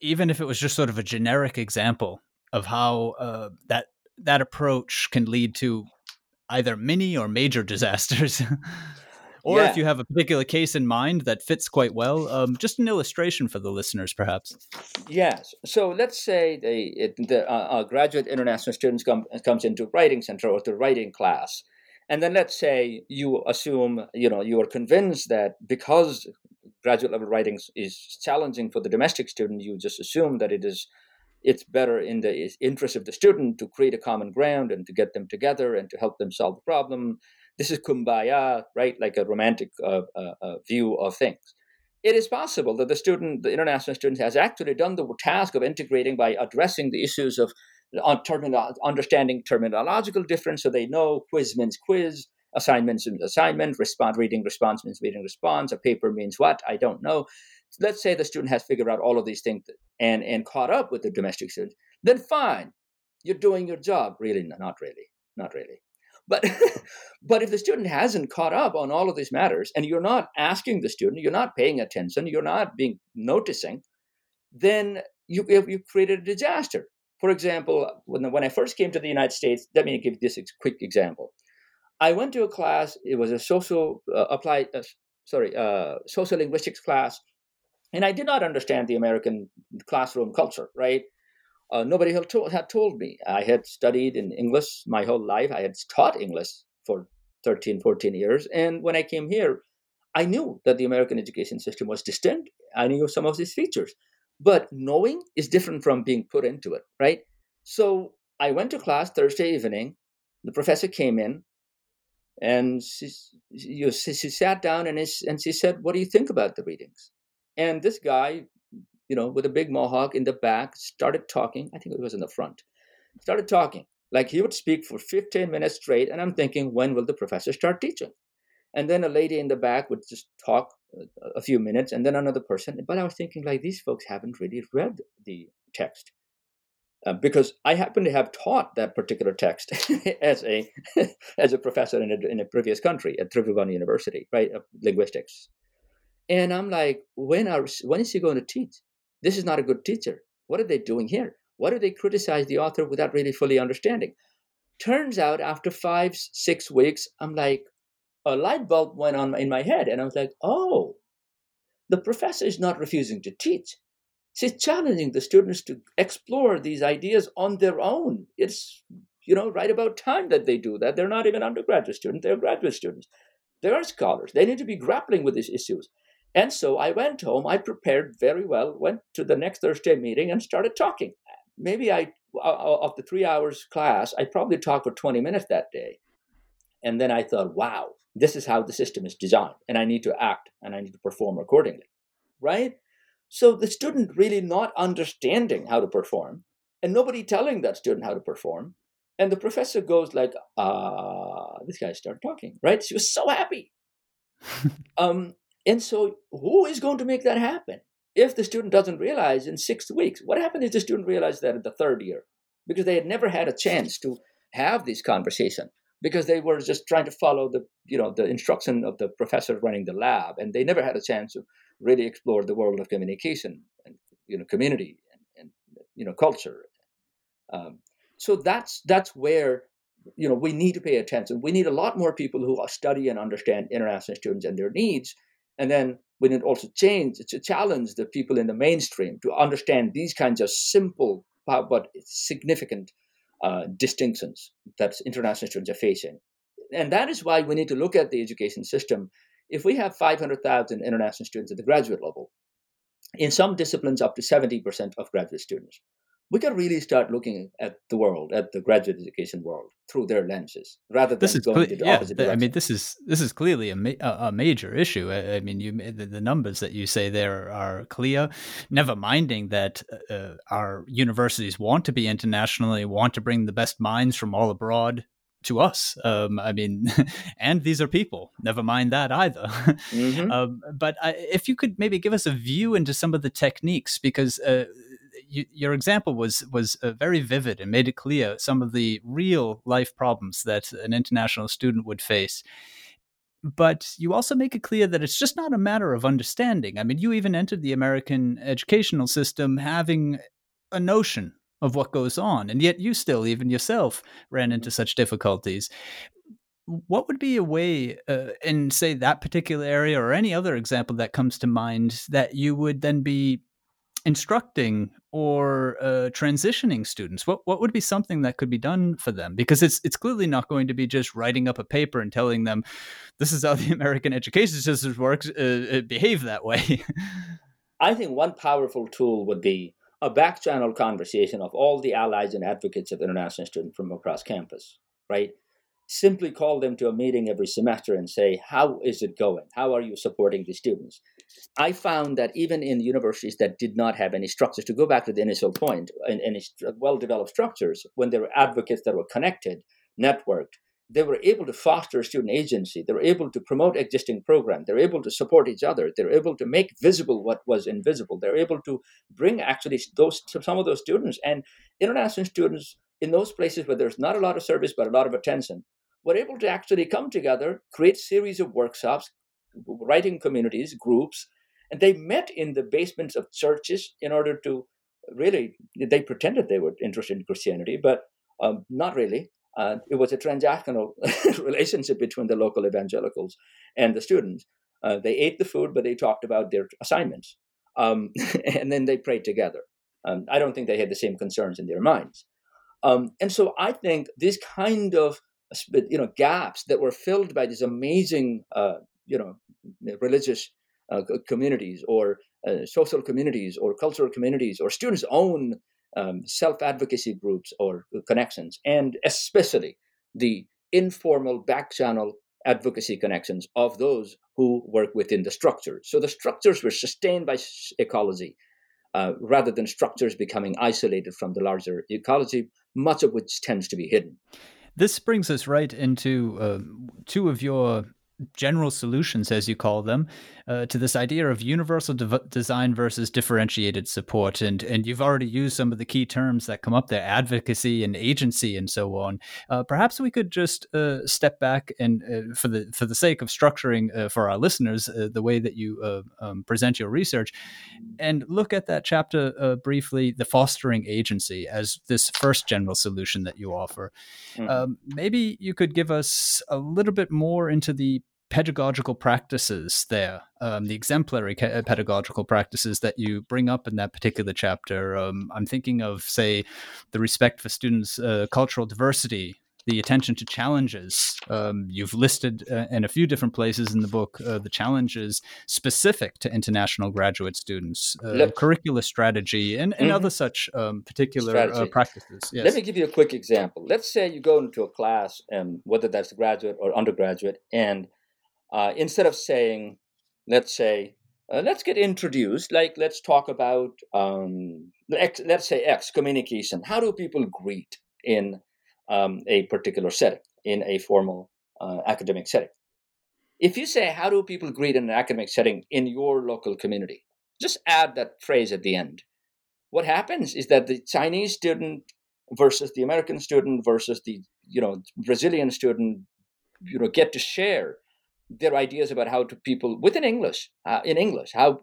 even if it was just sort of a generic example of how that approach can lead to either mini or major disasters? Or if you have a particular case in mind that fits quite well, just an illustration for the listeners, perhaps. Yes. So let's say the graduate international students comes into writing center or the writing class. And then let's say you assume, you are convinced that because graduate level writing is challenging for the domestic student, you just assume that it's better in the interest of the student to create a common ground and to get them together and to help them solve the problem. This is kumbaya, right? Like a romantic view of things. It is possible that the international student has actually done the task of integrating by addressing the issues of understanding terminological difference, so they know quiz means quiz, assignment means assignment, reading response means reading response, a paper means what, I don't know. So let's say the student has figured out all of these things and caught up with the domestic student. Then fine, you're doing your job. Really, not really. But if the student hasn't caught up on all of these matters and you're not asking the student, you're not paying attention, you're not noticing, then you've created a disaster. For example, when I first came to the United States, let me give this quick example. I went to a class. It was a social linguistics class, and I did not understand the American classroom culture, right? Nobody had told me. I had studied in English my whole life. I had taught English for 13, 14 years. And when I came here, I knew that the American education system was distinct. I knew some of these features. But knowing is different from being put into it, right? So I went to class Thursday evening. The professor came in and she sat down and she said, "What do you think about the readings?" And this guy, with a big mohawk in the back, started talking. I think it was in the front. Started talking. Like he would speak for 15 minutes straight. And I'm thinking, when will the professor start teaching? And then a lady in the back would just talk a few minutes and then another person. But I was thinking, like, these folks haven't really read the text. Because I happen to have taught that particular text as a professor in a previous country at Tribhuvan University, right, of linguistics. And I'm like, when is he going to teach? This is not a good teacher. What are they doing here? Why do they criticize the author without really fully understanding? Turns out after 5-6 weeks, I'm like, a light bulb went on in my head. And I was like, oh, the professor is not refusing to teach. She's challenging the students to explore these ideas on their own. It's, right about time that they do that. They're not even undergraduate students. They're graduate students. They're scholars. They need to be grappling with these issues. And so I went home, I prepared very well, went to the next Thursday meeting and started talking. Maybe of the 3 hours class, I probably talked for 20 minutes that day. And then I thought, wow, this is how the system is designed and I need to act and I need to perform accordingly, right? So the student really not understanding how to perform and nobody telling that student how to perform. And the professor goes like, this guy started talking, right? She was so happy. And so who is going to make that happen? If the student doesn't realize in 6 weeks, what happened if the student realized that in the third year? Because they had never had a chance to have this conversation because they were just trying to follow the instruction of the professor running the lab. And they never had a chance to really explore the world of communication and, community and culture. So that's where, we need to pay attention. We need a lot more people who study and understand international students and their needs. And then we need also to challenge the people in the mainstream to understand these kinds of simple but significant distinctions that international students are facing. And that is why we need to look at the education system. If we have 500,000 international students at the graduate level, in some disciplines up to 70% of graduate students, we can really start looking at the world, at the graduate education world, through their lenses, rather than going to the opposite direction. I mean, this is clearly a major issue. I mean, the numbers that you say there are clear, never minding that our universities want to be internationally, want to bring the best minds from all abroad to us. And these are people, never mind that either. Mm-hmm. But if you could maybe give us a view into some of the techniques, because your example was very vivid and made it clear some of the real life problems that an international student would face. But you also make it clear that it's just not a matter of understanding. I mean, you even entered the American educational system having a notion of what goes on, and yet you still, even yourself, ran into such difficulties. What would be a way in, say, that particular area or any other example that comes to mind that you would then be instructing or transitioning students? What would be something that could be done for them? Because it's clearly not going to be just writing up a paper and telling them, this is how the American education system works, behave that way. I think one powerful tool would be a back channel conversation of all the allies and advocates of international students from across campus, right? Simply call them to a meeting every semester and say, how is it going? How are you supporting the students? I found that even in universities that did not have any structures, to go back to the initial point, any well-developed structures, when there were advocates that were connected, networked, they were able to foster student agency. They were able to promote existing programs. They were able to support each other. They were able to make visible what was invisible. They were able to bring actually some of those students and international students in those places where there's not a lot of service but a lot of attention. We're able to actually come together, create series of workshops, writing communities, groups, and they met in the basements of churches in order to really, they pretended they were interested in Christianity, but not really. It was a transactional relationship between the local evangelicals and the students. They ate the food, but they talked about their assignments. And then they prayed together. I don't think they had the same concerns in their minds. And so I think this kind of gaps that were filled by these amazing, religious communities or social communities or cultural communities or students' own self-advocacy groups or connections, and especially the informal back-channel advocacy connections of those who work within the structure. So the structures were sustained by ecology rather than structures becoming isolated from the larger ecology, much of which tends to be hidden. This brings us right into two of your general solutions, as you call them, to this idea of universal design versus differentiated support. And you've already used some of the key terms that come up there, advocacy and agency and so on. Perhaps we could just step back and for the sake of structuring for our listeners, the way that you present your research and look at that chapter briefly, the fostering agency as this first general solution that you offer. Mm-hmm. Maybe you could give us a little bit more into the pedagogical practices there, the exemplary pedagogical practices that you bring up in that particular chapter. I'm thinking of, say, the respect for students' cultural diversity, the attention to challenges. You've listed in a few different places in the book the challenges specific to international graduate students, curricular strategy, and other such particular practices. Yes. Let me give you a quick example. Let's say you go into a class, whether that's graduate or undergraduate, and instead of saying, let's say, Let's get introduced. Like, let's talk about, let's say X, communication. How do people greet in a particular setting, in a formal academic setting? If you say, how do people greet in an academic setting in your local community? Just add that phrase at the end. What happens is that the Chinese student versus the American student versus the Brazilian student get to share their ideas about how to people within English, how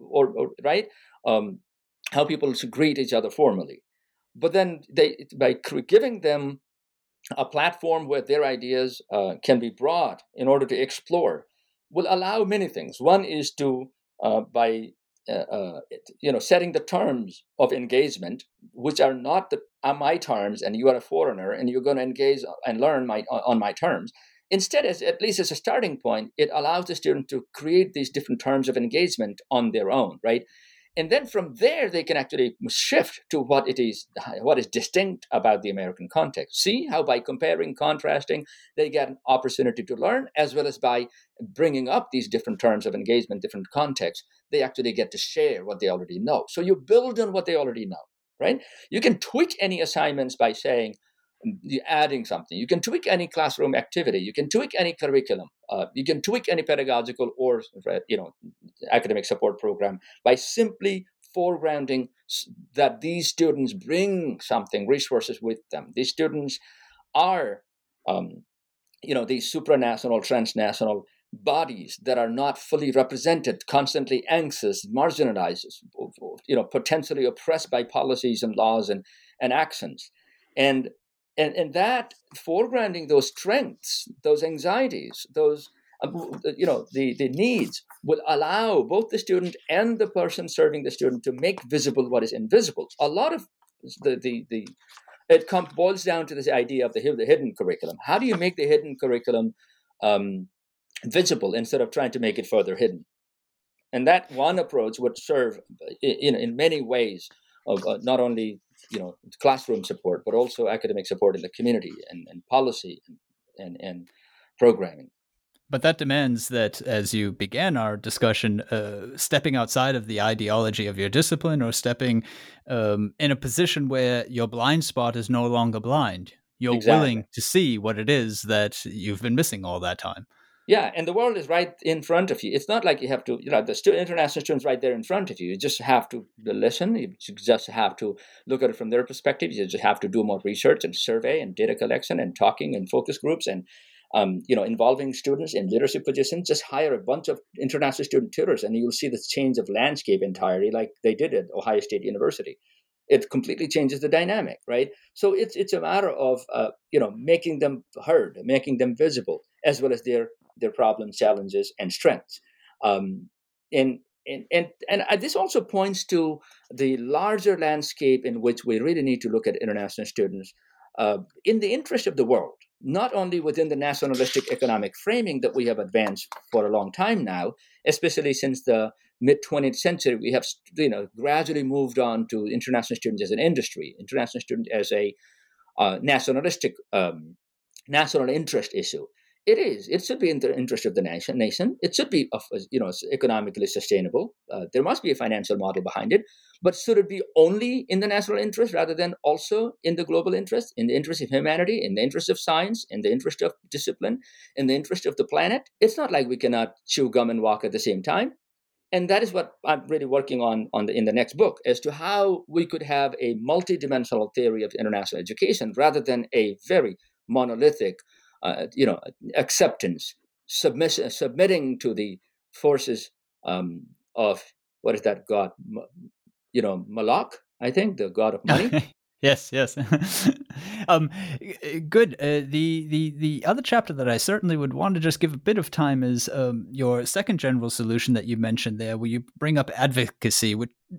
people should greet each other formally. But then they, by giving them a platform where their ideas can be brought in order to explore, will allow many things. One is to setting the terms of engagement, which are not my terms, and you are a foreigner, and you're going to engage and learn on my terms. Instead, at least as a starting point, it allows the student to create these different terms of engagement on their own, right? And then from there, they can actually shift to what is distinct about the American context. See how by comparing, contrasting, they get an opportunity to learn, as well as by bringing up these different terms of engagement, different contexts, they actually get to share what they already know. So you build on what they already know, right? You can tweak any assignments by saying, adding something. You can tweak any classroom activity. You can tweak any curriculum. You can tweak any pedagogical or academic support program by simply foregrounding that these students bring something, resources with them. These students are, these supranational, transnational bodies that are not fully represented, constantly anxious, marginalized, potentially oppressed by policies and laws and actions, and that foregrounding those strengths, those anxieties, those the needs will allow both the student and the person serving the student to make visible what is invisible. A lot of it boils down to this idea of the hidden curriculum. How do you make the hidden curriculum visible instead of trying to make it further hidden? And that one approach would serve in many ways of not only classroom support, but also academic support in the community and policy and programming. But that demands that, as you began our discussion, stepping outside of the ideology of your discipline, or stepping in a position where your blind spot is no longer blind. You're exactly willing to see what it is that you've been missing all that time. Yeah, and the world is right in front of you. It's not like you have to, the international students right there in front of you. You just have to listen. You just have to look at it from their perspective. You just have to do more research and survey and data collection and talking and focus groups and, involving students in leadership positions. Just hire a bunch of international student tutors and you'll see this change of landscape entirely, like they did at Ohio State University. It completely changes the dynamic, right? So it's a matter of, making them heard, making them visible, as well as their problems, challenges, and strengths. And this also points to the larger landscape in which we really need to look at international students in the interest of the world, not only within the nationalistic economic framing that we have advanced for a long time now, especially since the mid-20th century, we have gradually moved on to international students as an industry, international student as a nationalistic, national interest issue. It is. It should be in the interest of the nation. It should be, economically sustainable. There must be a financial model behind it. But should it be only in the national interest rather than also in the global interest, in the interest of humanity, in the interest of science, in the interest of discipline, in the interest of the planet? It's not like we cannot chew gum and walk at the same time. And that is what I'm really working on in the next book, as to how we could have a multidimensional theory of international education rather than a very monolithic acceptance, submitting to the forces of what is that god? Malak, I think, the god of money. Yes. Good. The other chapter that I certainly would want to just give a bit of time is your second general solution that you mentioned there, where you bring up advocacy,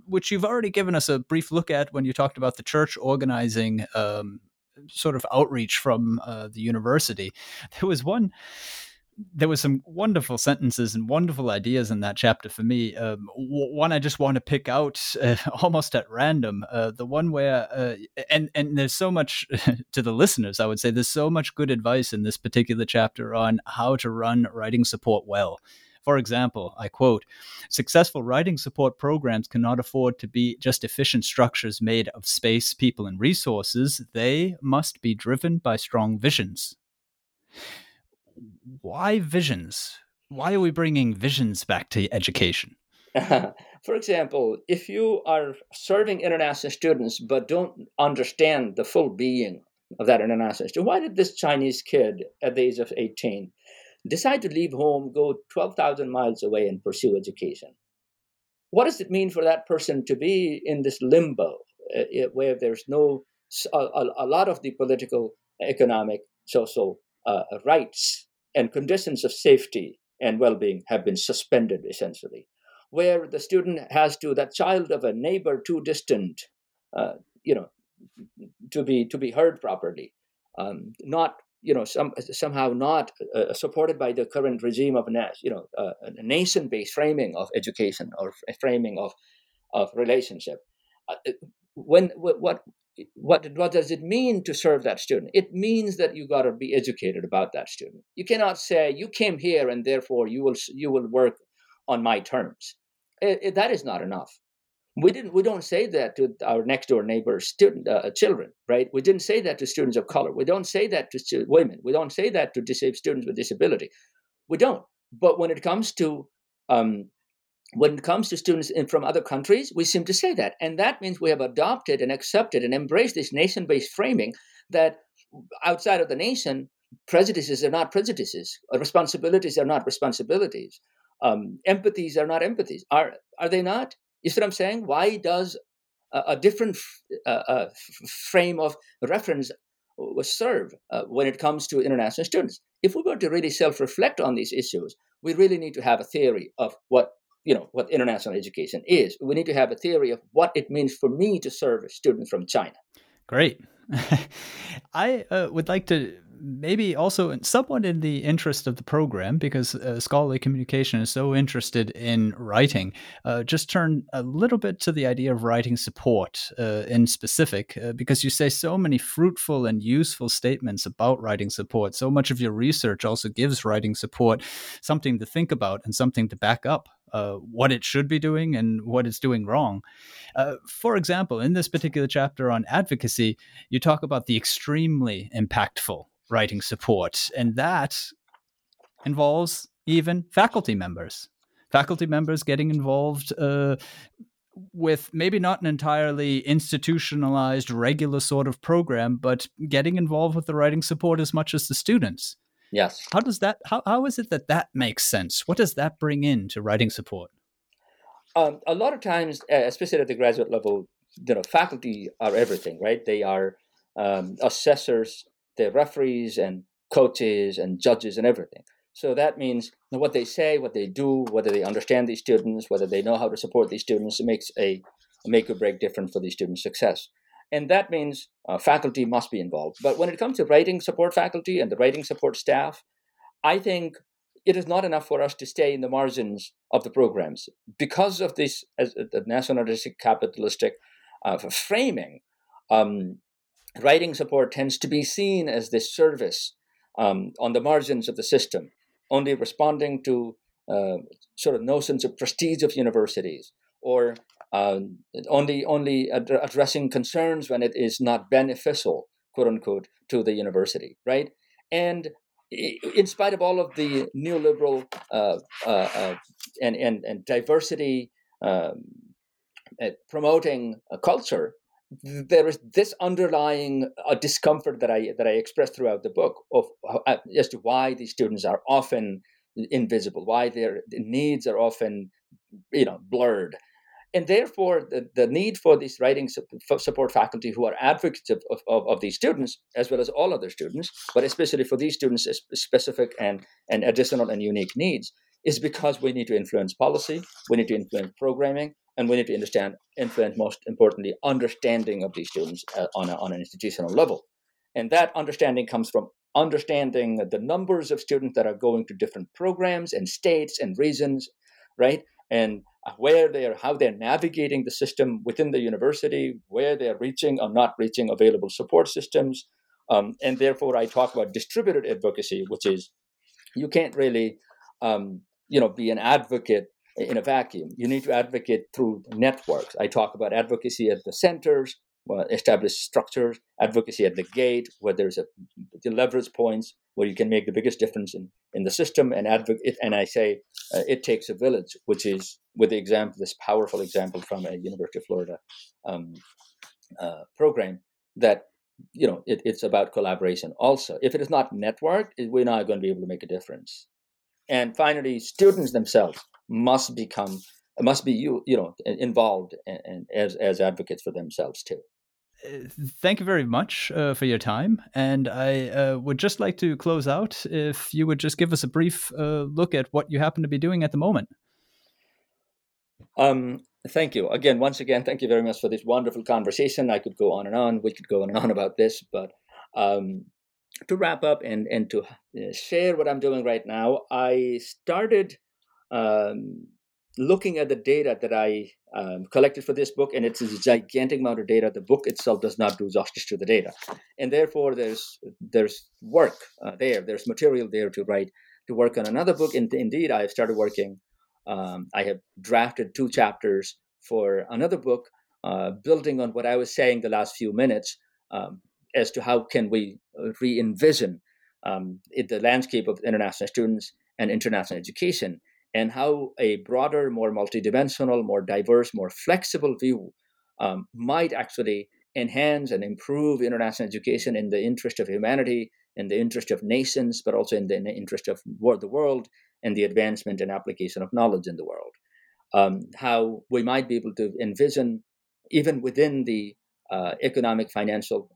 which you've already given us a brief look at when you talked about the church organizing sort of outreach from the university. There was some wonderful sentences and wonderful ideas in that chapter for me. One I just want to pick out almost at random, the one where, and there's so much to the listeners, I would say there's so much good advice in this particular chapter on how to run writing support well. For example, I quote, "Successful writing support programs cannot afford to be just efficient structures made of space, people, and resources. They must be driven by strong visions." Why visions? Why are we bringing visions back to education? For example, if you are serving international students but don't understand the full being of that international student, why did this Chinese kid at the age of 18 decide to leave home, go 12,000 miles away and pursue education? What does it mean for that person to be in this limbo where there's no, a lot of the political, economic, social rights and conditions of safety and well-being have been suspended essentially, where the student has to, that child of a neighbor too distant, to be heard properly, not supported by the current regime of a nation-based framing of education or framing of relationship. What does it mean to serve that student? It means that you got to be educated about that student. You cannot say you came here and therefore you will work on my terms. That is not enough. We don't say that to our next door neighbor's children, right? We didn't say that to students of color. We don't say that to women. We don't say that to students with disability. We don't. But when it comes to students from other countries, we seem to say that, and that means we have adopted and accepted and embraced this nation-based framing that outside of the nation, prejudices are not prejudices, responsibilities are not responsibilities. Empathies are not empathies. Are they not? You see what I'm saying? Why does a different frame of reference serve when it comes to international students? If we were to really self-reflect on these issues, we really need to have a theory of what international education is. We need to have a theory of what it means for me to serve students from China. Great. I would like to maybe also somewhat in the interest of the program, because scholarly communication is so interested in writing, just turn a little bit to the idea of writing support in specific, because you say so many fruitful and useful statements about writing support. So much of your research also gives writing support something to think about and something to back up what it should be doing and what it's doing wrong. For example, in this particular chapter on advocacy, you talk about the extremely impactful writing support, and that involves even faculty members getting involved with maybe not an entirely institutionalized regular sort of program, but getting involved with the writing support as much as the students. Yes. How is it that makes sense? What does that bring into writing support? A lot of times, especially at the graduate level, faculty are everything, right? They are assessors, they're referees and coaches and judges and everything. So that means what they say, what they do, whether they understand these students, whether they know how to support these students, it makes a make or break difference for these students' success. And that means faculty must be involved. But when it comes to writing support faculty and the writing support staff, I think it is not enough for us to stay in the margins of the programs. Because of this as the nationalistic, capitalistic framing, writing support tends to be seen as this service on the margins of the system, only responding to sort of notions of prestige of universities, or only addressing concerns when it is not beneficial, quote unquote, to the university, right? And in spite of all of the neoliberal and diversity promoting a culture, there is this underlying discomfort that I express throughout the book of as to why these students are often invisible, why their needs are often blurred. And therefore, the need for these writing support faculty who are advocates of these students, as well as all other students, but especially for these students' specific and additional and unique needs, is because we need to influence policy, we need to influence programming, and we need to influence, most importantly, understanding of these students on an institutional level. And that understanding comes from understanding the numbers of students that are going to different programs and states and regions, right? And how they're navigating the system within the university, where they're reaching or not reaching available support systems. And therefore, I talk about distributed advocacy, which is you can't really be an advocate in a vacuum. You need to advocate through networks. I talk about advocacy at the centers, established structures, advocacy at the gate, where there's the leverage points where you can make the biggest difference in the system, and I say it takes a village, which is with the example, this powerful example from a University of Florida program that, it's about collaboration also. If it is not networked, we're not going to be able to make a difference. And finally, students themselves must be involved and as advocates for themselves too. Thank you very much for your time. And I would just like to close out if you would just give us a brief look at what you happen to be doing at the moment. Thank you. Once again, thank you very much for this wonderful conversation. I could go on and on. We could go on and on about this. But to wrap up and to share what I'm doing right now, I started looking at the data that I collected for this book, and it's a gigantic amount of data. The book itself does not do justice to the data, and therefore there's work there. There's material there to work on another book. And indeed, I have started working. I have drafted 2 chapters for another book, building on what I was saying the last few minutes as to how can we re-envision the landscape of international students and international education, and how a broader, more multidimensional, more diverse, more flexible view might actually enhance and improve international education in the interest of humanity, in the interest of nations, but also in the interest of the world and the advancement and application of knowledge in the world. How we might be able to envision, even within the economic, financial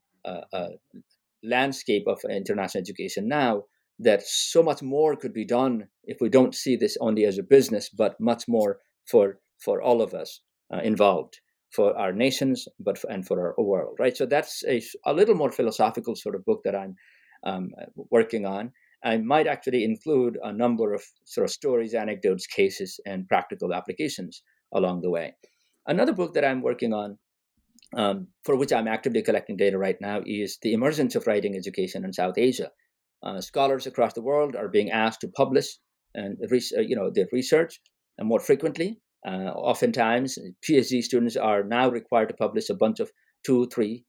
landscape of international education now, that so much more could be done if we don't see this only as a business, but much more for all of us involved, for our nations, and for our world, right? So that's a little more philosophical sort of book that I'm working on. I might actually include a number of sort of stories, anecdotes, cases, and practical applications along the way. Another book that I'm working on, for which I'm actively collecting data right now, is The Emergence of Writing Education in South Asia. Scholars across the world are being asked to publish and their research more frequently. Oftentimes, PhD students are now required to publish a bunch of 2-3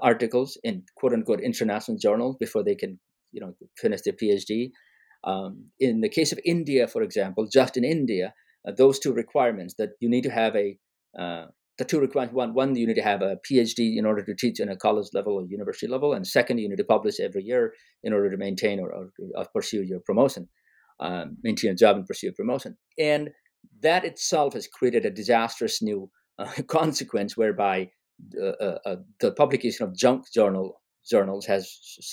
articles in quote-unquote international journals before they can finish their PhD. In the case of India, for example, just in India, those 2 requirements that you need to have the 2 requirements, one, you need to have a PhD in order to teach in a college level or university level. And second, you need to publish every year in order to maintain or pursue your promotion, maintain a job and pursue promotion. And that itself has created a disastrous new consequence whereby the publication of junk journals has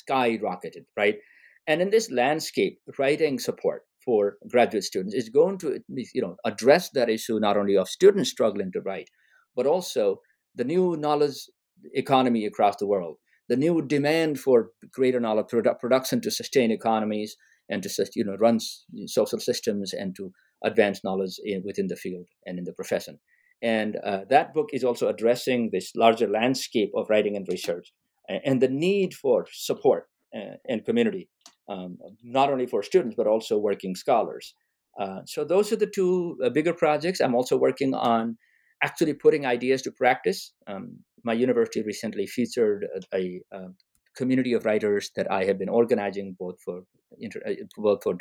skyrocketed, right? And in this landscape, writing support for graduate students is going to address that issue not only of students struggling to write, but also the new knowledge economy across the world, the new demand for greater knowledge production to sustain economies and to run social systems and to advance knowledge within the field and in the profession. And that book is also addressing this larger landscape of writing and research and the need for support and community, not only for students, but also working scholars. So those are the 2 bigger projects. I'm also working on actually putting ideas to practice. My university recently featured a community of writers that I have been organizing both for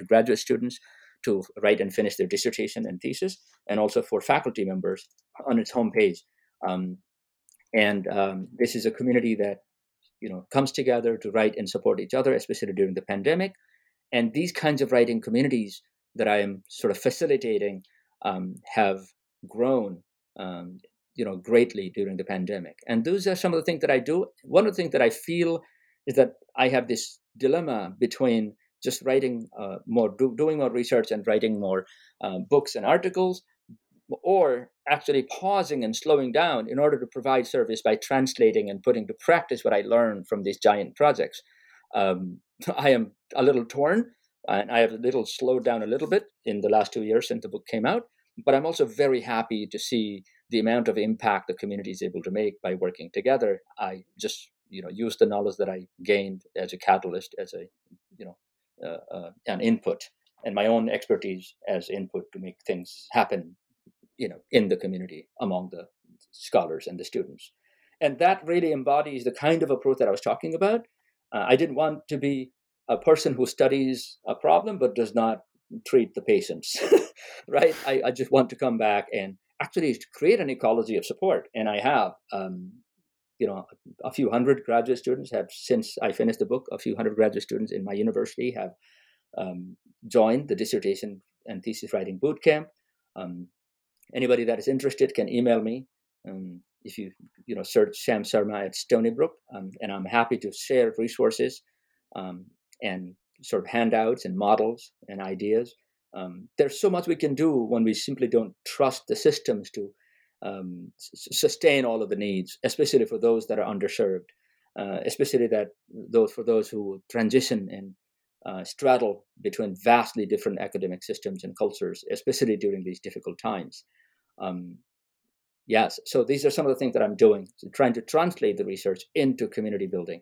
graduate students to write and finish their dissertation and thesis, and also for faculty members on its homepage. This is a community that comes together to write and support each other, especially during the pandemic. And these kinds of writing communities that I am sort of facilitating have grown greatly during the pandemic. And those are some of the things that I do. One of the things that I feel is that I have this dilemma between just writing doing more research and writing more books and articles, or actually pausing and slowing down in order to provide service by translating and putting to practice what I learned from these giant projects. I am a little torn, and I have slowed down a little bit in the last 2 years since the book came out. But I'm also very happy to see the amount of impact the community is able to make by working together. I just, use the knowledge that I gained as a catalyst, as an input and my own expertise as input to make things happen, you know, in the community among the scholars and the students. And that really embodies the kind of approach that I was talking about. I didn't want to be a person who studies a problem but does not treat the patients, right? I just want to come back and actually create an ecology of support. And I have, a few hundred graduate students have, since I finished the book, a few hundred graduate students in my university have joined the dissertation and thesis writing bootcamp. Anybody that is interested can email me. If you search Sam Sharma at Stony Brook, and I'm happy to share resources and sort of handouts and models and ideas. There's so much we can do when we simply don't trust the systems to sustain all of the needs, especially for those that are underserved, especially for those who transition and straddle between vastly different academic systems and cultures, especially during these difficult times. Yes, so these are some of the things that I'm doing, so trying to translate the research into community building.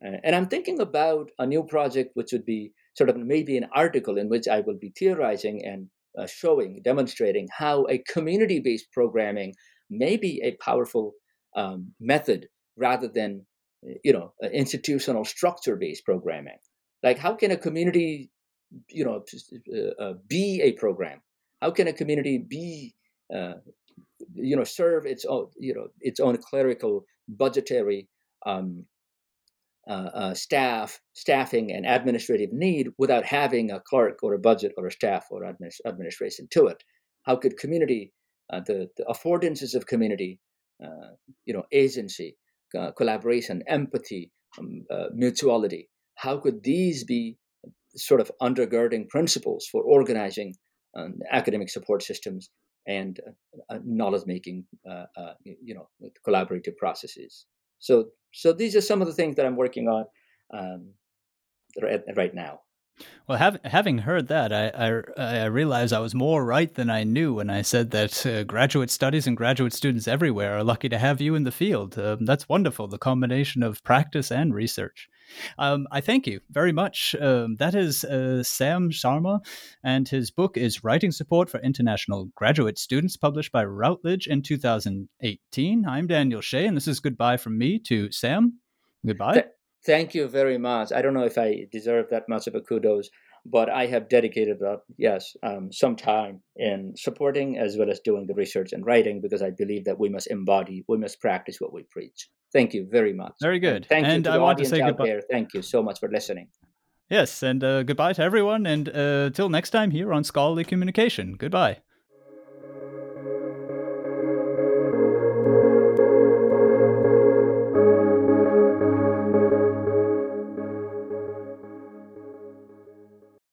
And I'm thinking about a new project, which would be sort of maybe an article in which I will be theorizing and demonstrating how a community-based programming may be a powerful method rather than, institutional structure-based programming. Like, how can a community, be a program? How can a community be, serve its own clerical, budgetary, staffing and administrative need without having a clerk or a budget or a staff or administration to it? How could community, the affordances of community, agency, collaboration, empathy, mutuality, how could these be sort of undergirding principles for organizing academic support systems and knowledge-making, collaborative processes? So these are some of the things that I'm working on right now. Well, having heard that, I realized I was more right than I knew when I said that graduate studies and graduate students everywhere are lucky to have you in the field. That's wonderful, the combination of practice and research. I thank you very much. That is Sam Sharma, and his book is Writing Support for International Graduate Students, published by Routledge in 2018. I'm Daniel Shea, and this is goodbye from me to Sam. Goodbye. Thank you very much. I don't know if I deserve that much of a kudos, but I have dedicated, some time in supporting as well as doing the research and writing, because I believe that we must practice what we preach. Thank you very much. Very good. Thank you to the audience out there. Thank you so much for listening. Yes, and goodbye to everyone, and till next time here on Scholarly Communication. Goodbye.